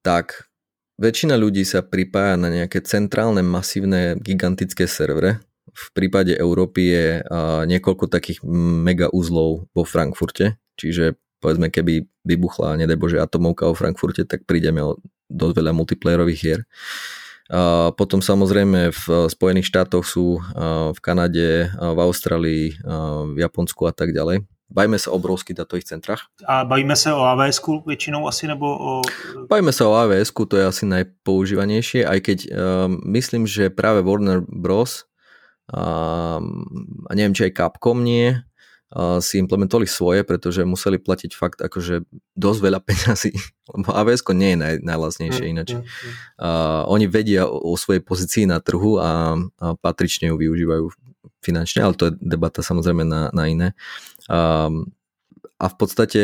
tak väčšina ľudí sa pripája na nejaké centrálne, masívne, gigantické servere. V prípade Európy je niekoľko takých mega uzlov vo Frankfurte, čiže povedzme, keby vybuchla, nedaj Bože, atomovka o Frankfurte, tak prídeme o dosť veľa multiplayerových hier. Potom samozrejme v Spojených štátoch sú, v Kanade, v Austrálii, v Japonsku a tak ďalej. Bavíme sa o obrovských datových centrách. A bavíme sa o á vé esku väčšinou asi, nebo o... Bavíme sa o á vé esku, to je asi najpoužívanejšie, aj keď um, myslím, že práve Warner Bros. Um, a neviem, či aj Capcom nie, uh, si implementovali svoje, pretože museli platiť fakt akože dosť veľa peňazí, lebo á vé esko nie je naj, najlacnejšie mm, inač. Mm, mm. Uh, oni vedia o, o svojej pozícii na trhu a, a patrične ju využívajú finančne, ale to je debata samozrejme na, na iné. Um, a v podstate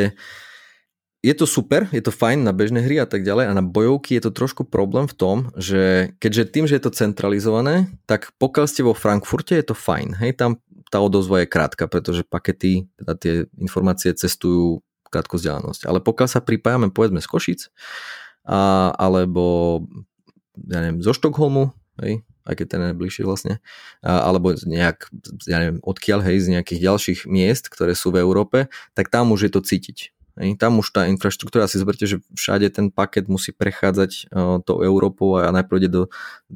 je to super, je to fajn na bežné hry a tak ďalej, a na bojovky je to trošku problém v tom, že keďže tým, že je to centralizované, tak pokiaľ ste vo Frankfurte, je to fajn, hej, tam tá odozva je krátka, pretože pakety, teda tie informácie cestujú krátku vzdialenosť, ale pokiaľ sa pripájame povedzme z Košic a, alebo ja neviem, zo Štokholmu, hej, aj keď ten je najbližší vlastne, alebo nejak, ja neviem, odkiaľ, hej, z nejakých ďalších miest, ktoré sú v Európe, tak tam už je to cítiť. Hej. Tam už tá infraštruktúra, si zoberte, že všade ten paket musí prechádzať uh, tou Európou a najprv ide do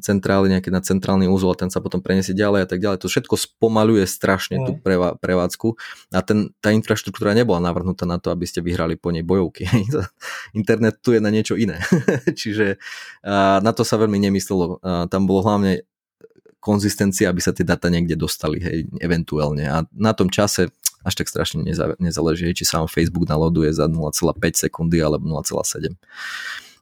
centrály, nejaké na centrálny úzol a ten sa potom preniesie ďalej a tak ďalej. To všetko spomaľuje strašne mm. tú preva- prevádzku a ten, tá infraštruktúra nebola navrhnutá na to, aby ste vyhrali po nej bojovky. Internet tu je na niečo iné. Čiže uh, na to sa veľmi nemyslelo. Uh, tam bolo hlavne konzistencia, aby sa tie data niekde dostali, hej, eventuálne. A na tom čase až tak strašne neza, nezáleží, či sám Facebook naloduje za nula celá päť sekundy alebo nula celá sedem.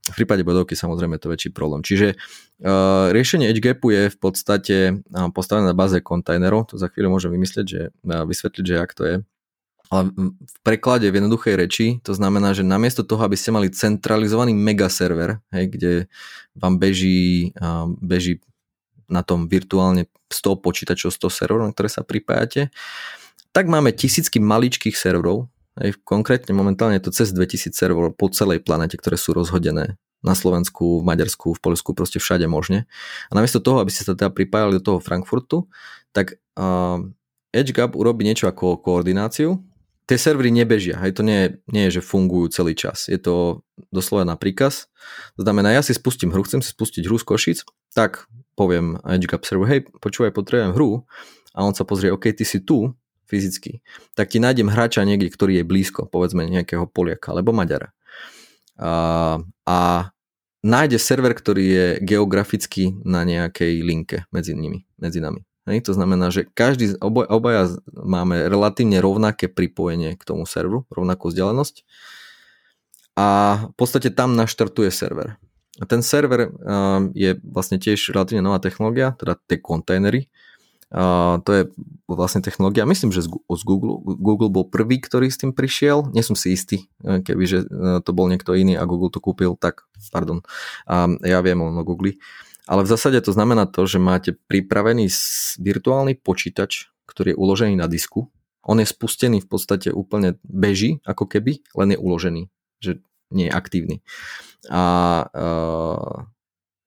V prípade bodovky samozrejme je to väčší problém. Čiže uh, riešenie EdgeGapu je v podstate uh, postavené na báze kontajnerov. To za chvíľu môžem vymyslieť, že, uh, vysvetliť, že jak to je. Ale v preklade, v jednoduchej reči, to znamená, že namiesto toho, aby ste mali centralizovaný megaserver, hej, kde vám beží, uh, beží na tom virtuálne sto počítačov, sto serverov, na ktoré sa pripájate, tak máme tisícky maličkých serverov, aj konkrétne momentálne je to cez dvetisíc serverov po celej planete, ktoré sú rozhodené na Slovensku, v Maďarsku, v Poľsku, proste všade možne. A namiesto toho, aby ste sa teda pripájali do toho Frankfurtu, tak uh, EdgeGap urobí niečo ako koordináciu. Tie servery nebežia, aj to nie, nie je, že fungujú celý čas. Je to doslova na príkaz. To znamená, ja si spustím hru, chcem si spustiť hru z Košic, tak poviem EdgeGap serveru, hej, počúvaj, potrebujem hru, a on sa pozrie, OK, ty si tu, fyzicky, tak ti nájdem hráča niekde, ktorý je blízko, povedzme nejakého Poliaka alebo Maďara. A, a nájde server, ktorý je geograficky na nejakej linke medzi nimi, medzi nami. Hej, to znamená, že každý, obaj, obaja máme relatívne rovnaké pripojenie k tomu serveru, rovnakú vzdialenosť, a v podstate tam naštartuje server. A ten server um, je vlastne tiež relatívne nová technológia, teda tie kontajnery. Uh, to je vlastne technológia, myslím, že z, z Google, Google bol prvý, ktorý s tým prišiel, nie som si istý, kebyže to bol niekto iný a Google to kúpil, tak pardon, um, ja viem len o Google, ale v zásade to znamená to, že máte pripravený virtuálny počítač, ktorý je uložený na disku, on je spustený v podstate úplne, beží ako keby, len je uložený, že nie je aktívny. A uh,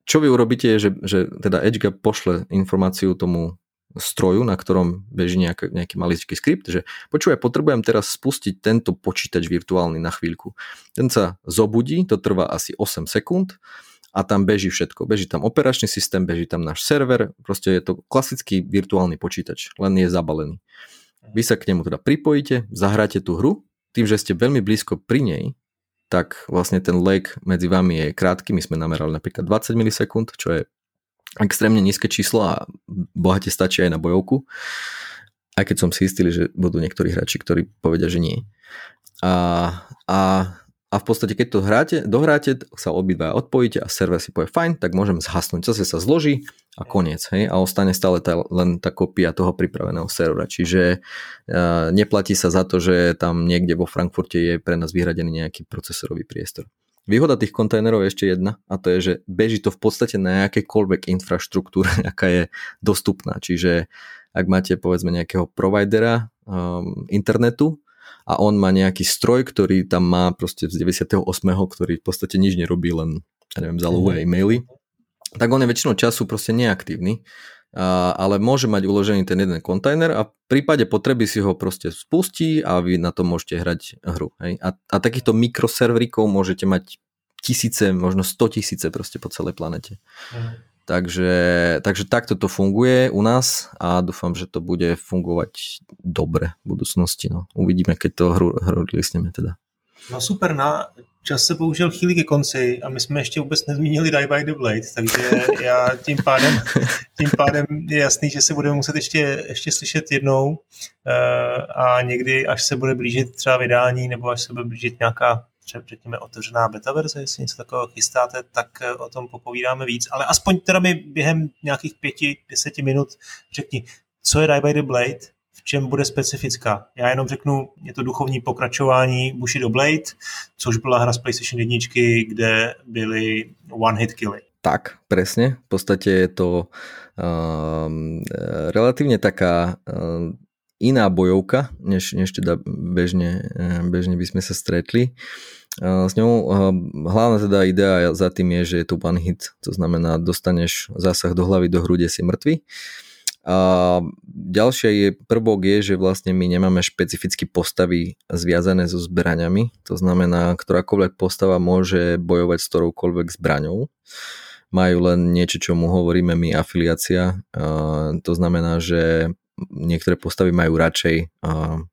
čo vy urobíte je, že, že teda EdgeGap pošle informáciu tomu stroju, na ktorom beží nejaký, nejaký maličký skript, že počúvaj, potrebujem teraz spustiť tento počítač virtuálny na chvíľku. Ten sa zobudí, to trvá asi osem sekúnd a tam beží všetko. Beží tam operačný systém, beží tam náš server, proste je to klasický virtuálny počítač, len je zabalený. Vy sa k nemu teda pripojíte, zahráte tú hru, tým, že ste veľmi blízko pri nej, tak vlastne ten lag medzi vami je krátky, my sme namerali napríklad dvadsať milisekúnd, čo je extrémne nízke číslo a bohate stačí aj na bojovku. Aj keď som si istý, že budú niektorí hráči, ktorí povedia, že nie. A, a, a v podstate, keď to hráte, dohráte, sa obidva odpojíte a server si povie fajn, tak môžem zhasnúť. Zase sa zloží a koniec. Hej? A ostane stále tá, len tá kopia toho pripraveného servera. Čiže uh, neplatí sa za to, že tam niekde vo Frankfurte je pre nás vyhradený nejaký procesorový priestor. Výhoda tých kontajnerov je ešte jedna, a to je, že beží to v podstate na jakékoľvek infraštruktúre, aká je dostupná. Čiže ak máte povedzme nejakého providera um, internetu a on má nejaký stroj, ktorý tam má proste z deväťdesiatosem, ktorý v podstate nič nerobí, len ja neviem, zalúhuje e-maily, tak on je väčšinou času proste neaktívny, a, ale môže mať uložený ten jeden kontajner a v prípade potreby si ho proste spustí a vy na to môžete hrať hru. Hej? A, a takýchto mikroserverikov môžete mať tisíce, možno sto tisíce proste po celej planete. Mm. Takže, takže takto to funguje u nás a dúfam, že to bude fungovať dobre v budúcnosti. No. Uvidíme, keď to hru, hru lisneme teda. No super, na čas se použil chvíli ke konci a my jsme ještě vůbec nezmínili Die by the Blade, takže já tím pádem, tím pádem je jasný, že se budeme muset ještě, ještě slyšet jednou a někdy, až se bude blížit třeba vydání nebo až se bude blížit nějaká předtím je otevřená beta verze, jestli něco takového chystáte, tak o tom popovídáme víc, ale aspoň teda mi během nějakých pěti, deseti minut řekni, co je Die by the Blade, v čem bude specifická. Já jenom řeknu, je to duchovní pokračování Bushido Blade, což byla hra z PlayStation jedna, kde byly one hit killy. Tak, presne. V podstate je to uh, relatívne taká uh, iná bojovka, než, než teda bežne, bežne by sme sa stretli. S ňou hlavná teda idea za tým je, že je to one hit, to znamená dostaneš zásah do hlavy, do hrude, si mŕtvy. A ďalšia je, prvok je, že vlastne my nemáme špecificky postavy zviazané so zbraňami, to znamená, ktorákoľvek postava môže bojovať s ktoroukoľvek zbraňou, majú len niečo, čo mu hovoríme my afiliácia, a to znamená, že niektoré postavy majú radšej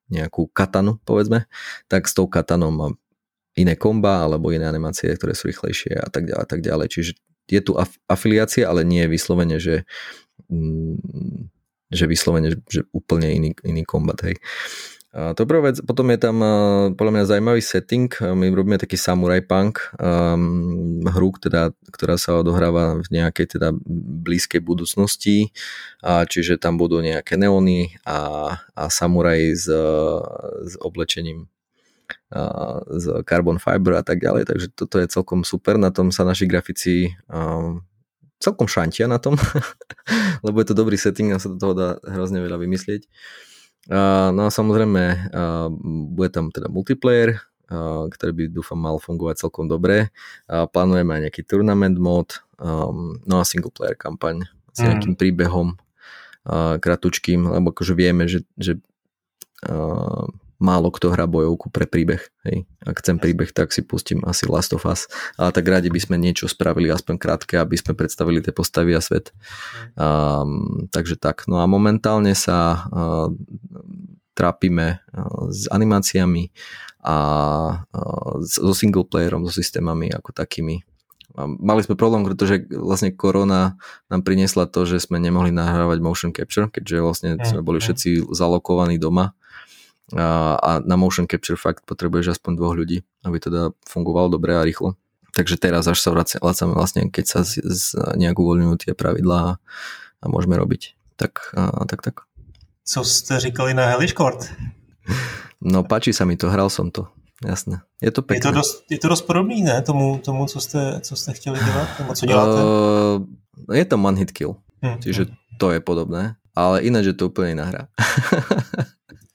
nejakú katanu, povedzme, tak s tou katanou má iné komba alebo iné animácie, ktoré sú rýchlejšie a tak ďalej, a tak ďalej. Čiže je tu af- afiliácia, ale nie je vyslovene, že, mm, že vyslovene, že úplne iný, iný kombat, hej. A to prvá vec, potom je tam podľa mňa zaujímavý setting, my robíme taký samurai punk um, hru, teda, ktorá sa odohráva v nejakej teda blízkej budúcnosti, a čiže tam budú nejaké neóny a, a samuraj s, s oblečením z carbon fiber a tak ďalej, takže toto je celkom super, na tom sa naši grafici um, celkom šantia na tom, lebo je to dobrý setting a sa do toho dá hrozne veľa vymyslieť. Uh, no a samozrejme uh, bude tam teda multiplayer, uh, ktorý by dúfam mal fungovať celkom dobre, uh, plánujeme aj nejaký tournament mod, um, no a single player kampaň s nejakým mm. príbehom uh, kratučkým, lebo akože vieme, že, že uh, málo kto hrá bojovku pre príbeh. Hej. Ak chcem príbeh, tak si pustím asi Last of Us. Ale tak rádi by sme niečo spravili, aspoň krátke, aby sme predstavili tie postavy a svet. Um, takže tak. No a momentálne sa uh, trápime uh, s animáciami a uh, so single playerom, so systémami ako takými. Mali sme problém, pretože vlastne korona nám priniesla to, že sme nemohli nahrávať motion capture, keďže vlastne sme boli všetci zalokovaní doma. A na motion capture fakt potrebuješ aspoň dvoch ľudí, aby teda fungovalo dobre a rýchlo. Takže teraz až sa vracame vlastne, keď sa nejak uvoľňujú tie pravidlá a môžeme robiť. Tak, a, tak, tak. Co ste říkali na Helix Court? No páči sa mi to, hral som to. Jasné. Je to pekné. Je to dost, je to dost podobný, ne? Tomu, tomu co, ste, co ste chteli dělat? Tomu, co děláte? Uh, je tam one hit kill. Hmm. Čiže to je podobné. Ale ináč je to úplne iná hra.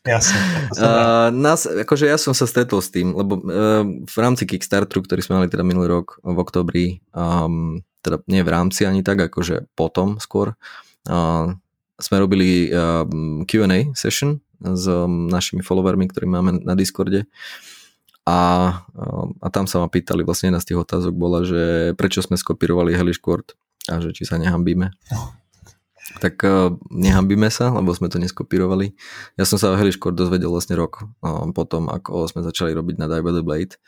Jasne. Uh, nás, akože ja som sa stretol s tým, lebo uh, v rámci Kickstarteru, ktorý sme mali teda minulý rok v októbri, um, teda nie v rámci ani tak, akože potom skôr, uh, sme robili um, kjú end ej session s um, našimi followermi, ktorí máme na Discorde a, um, a tam sa ma pýtali, vlastne jedna z tých otázok bola, že prečo sme skopírovali Helix Court a že či sa nehambíme. Oh. Tak nehambíme sa, lebo sme to neskopírovali. Ja som sa o Helix Court dozvedel vlastne rok potom, ako sme začali robiť na Die by the Blade.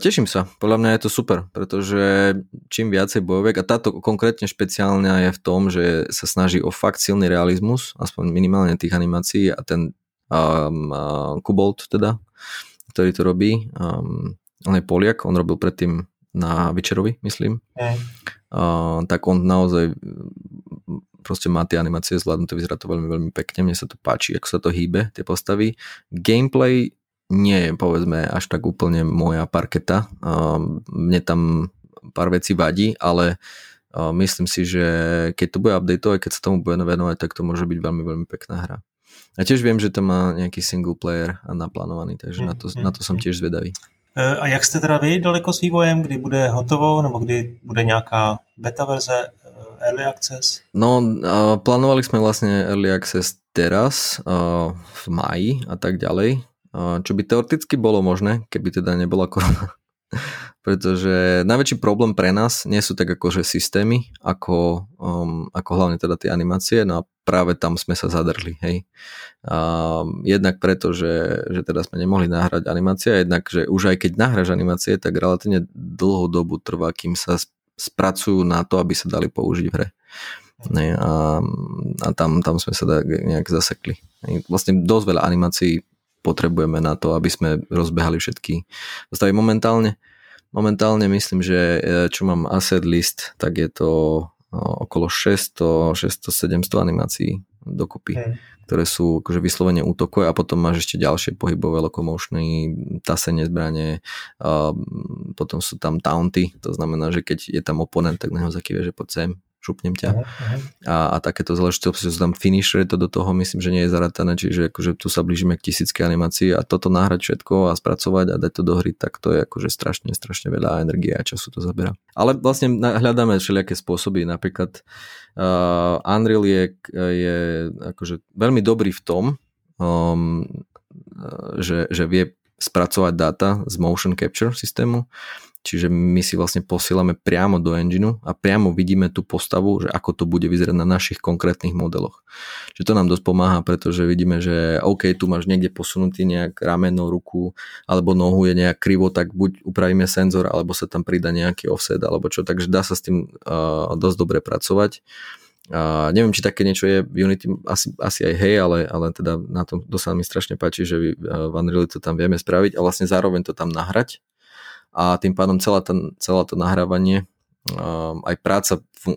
Teším sa, podľa mňa je to super, pretože čím viacej bojoviek, a táto konkrétne špeciálna je v tom, že sa snaží o fakt silný realizmus, aspoň minimálne tých animácií a ten um, uh, Kubolt teda, ktorý to robí, um, on je Poliak, on robil predtým na Večerovi, myslím. Mm. Uh, tak on naozaj proste má tie animácie zvládnuté, vyzerá to veľmi, veľmi pekne, mne sa to páči, ako sa to hýbe, tie postavy. Gameplay nie je, povedzme, až tak úplne moja parketa. Mne tam pár vecí vadí, ale myslím si, že keď to bude updateové, keď sa tomu bude venovať, tak to môže byť veľmi, veľmi pekná hra. A tiež viem, že tam má nejaký single player naplánovaný, takže na to, na to som tiež zvedavý. A jak ste teda vy daleko s vývojem, kdy bude hotovo, nebo kdy bude nejaká beta verze? Early Access? No, uh, plánovali sme vlastne Early Access teraz, uh, v máji a tak ďalej, uh, čo by teoreticky bolo možné, keby teda nebola korona. pretože najväčší problém pre nás nie sú tak akože systémy, ako, um, ako hlavne teda tie animácie, no a práve tam sme sa zadrli, hej. Um, jednak preto, že, že teda sme nemohli nahrať animácie, jednak, že už aj keď nahráš animácie, tak relatívne dlhú dobu trvá, kým sa spracujú na to, aby sa dali použiť v hre. Ne, a, a tam, tam sme sa da, nejak zasekli. Vlastne dosť veľa animácií potrebujeme na to, aby sme rozbehali všetky stavy. Momentálne, momentálne myslím, že čo mám asset list, tak je to okolo šesťsto sedemsto animácií dokopy, hmm. ktoré sú akože vyslovene útokové a potom máš ešte ďalšie pohybové, lokomočné, tasenie zbrane, potom sú tam taunty, to znamená, že keď je tam oponent, tak na neho zakývaš, že poď sem, šupnem ťa. Uh-huh. A, a takéto záležitosti, tam finisher, to do toho myslím, že nie je zaratané, čiže akože tu sa blížime k tisícke animácií a toto nahrať všetko a spracovať a dať to do hry, tak to je akože strašne, strašne veľa energie a času to zabera. Ale vlastne hľadáme všelijaké spôsoby, napríklad uh, Unreal je, je akože veľmi dobrý v tom, um, že, že vie spracovať dáta z motion capture systému. Čiže my si vlastne posielame priamo do engineu a priamo vidíme tú postavu, že ako to bude vyzerať na našich konkrétnych modeloch. Čiže to nám dosť pomáha, pretože vidíme, že OK, tu máš niekde posunutý nejak rameno, ruku alebo nohu je nejak krivo, tak buď upravíme senzor, alebo sa tam pridá nejaký offset alebo čo, takže dá sa s tým uh, dosť dobre pracovať. Uh, neviem, či také niečo je v Unity, asi, asi aj hej, ale, ale teda na tom to sa mi strašne páči, že v Unreal to tam vieme spraviť a vlastne zároveň to tam nahrať. A tým pádom celá tá, celá to nahrávanie, um, aj práca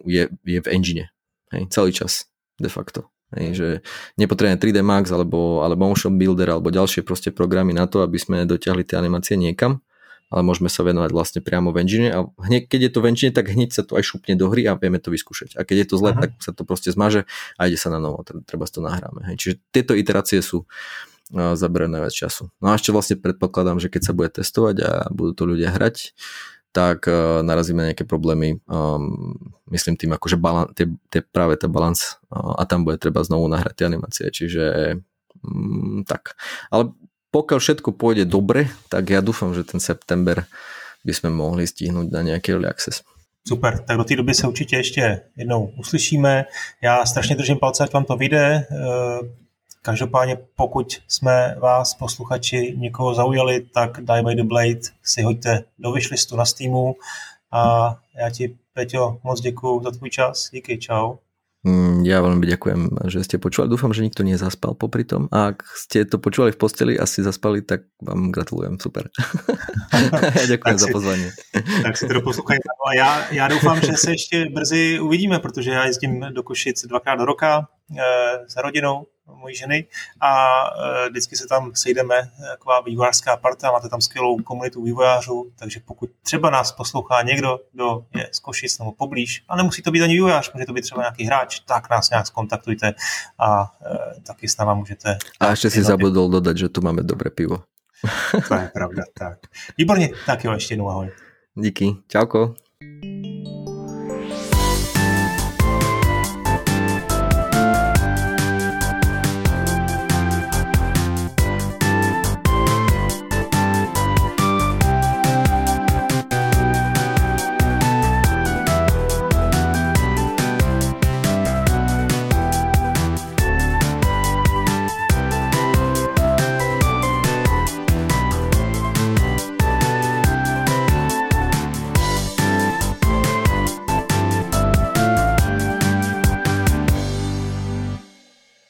je, je v engine. Hej, celý čas, de facto. Hej, že nepotrebujem tri dé Max, alebo, alebo Motion Builder, alebo ďalšie proste programy na to, aby sme dotiahli tie animácie niekam, ale môžeme sa venovať vlastne priamo v engine. A hneď, keď je to v engine, tak hneď sa to aj šupne do hry a vieme to vyskúšať. A keď je to zle, Aha. tak sa to proste zmaže a ide sa na novo, treba si to nahráme. Hej, čiže tieto iterácie sú zabere najviac času. No a ešte vlastne predpokladám, že keď sa bude testovať a budú to ľudia hrať, tak uh, narazíme na nejaké problémy. Um, myslím tým, akože balan- tie, tie, práve tá balans uh, a tam bude treba znovu nahrať tie animácie. Čiže um, tak. Ale pokiaľ všetko pôjde dobre, tak ja dúfam, že ten september by sme mohli stihnúť na nejaký early access. Super, tak do té doby se určitě ještě jednou uslyšíme. Já strašně držím palce, ať vám to vyjde. Každopádně, pokud jsme vás, posluchači, někoho zaujali, tak Die by the Blade si hoďte do wishlistu na Steamu a já ti, Peťo, moc děkuju za tvůj čas. Díky, čau. Mm, já velmi děkujem, že jste počuli. Doufám, že nikdo nezaspal popri tom. A ak jste to počuli v posteli a si zaspali, tak vám gratulujem. Super. Děkujem si, za pozvání. Tak si to poslouchajte. A já, já doufám, že se ještě brzy uvidíme, protože já jezdím do Košic dvakrát do roka e, za rodinou mojí ženy a vždycky se tam sejdeme, taková vývojářská parta, máte tam skvělou komunitu vývojářů, takže pokud třeba nás poslouchá někdo, kdo je z Košic nebo poblíž, a nemusí to být ani vývojář, může to být třeba nějaký hráč, tak nás nějak skontaktujte a e, taky s náma můžete... A ještě si zabudl dodat, že tu máme dobré pivo. To je pravda, tak. Výborně, tak jo, ještě jednou ahoj. Díky, čauko.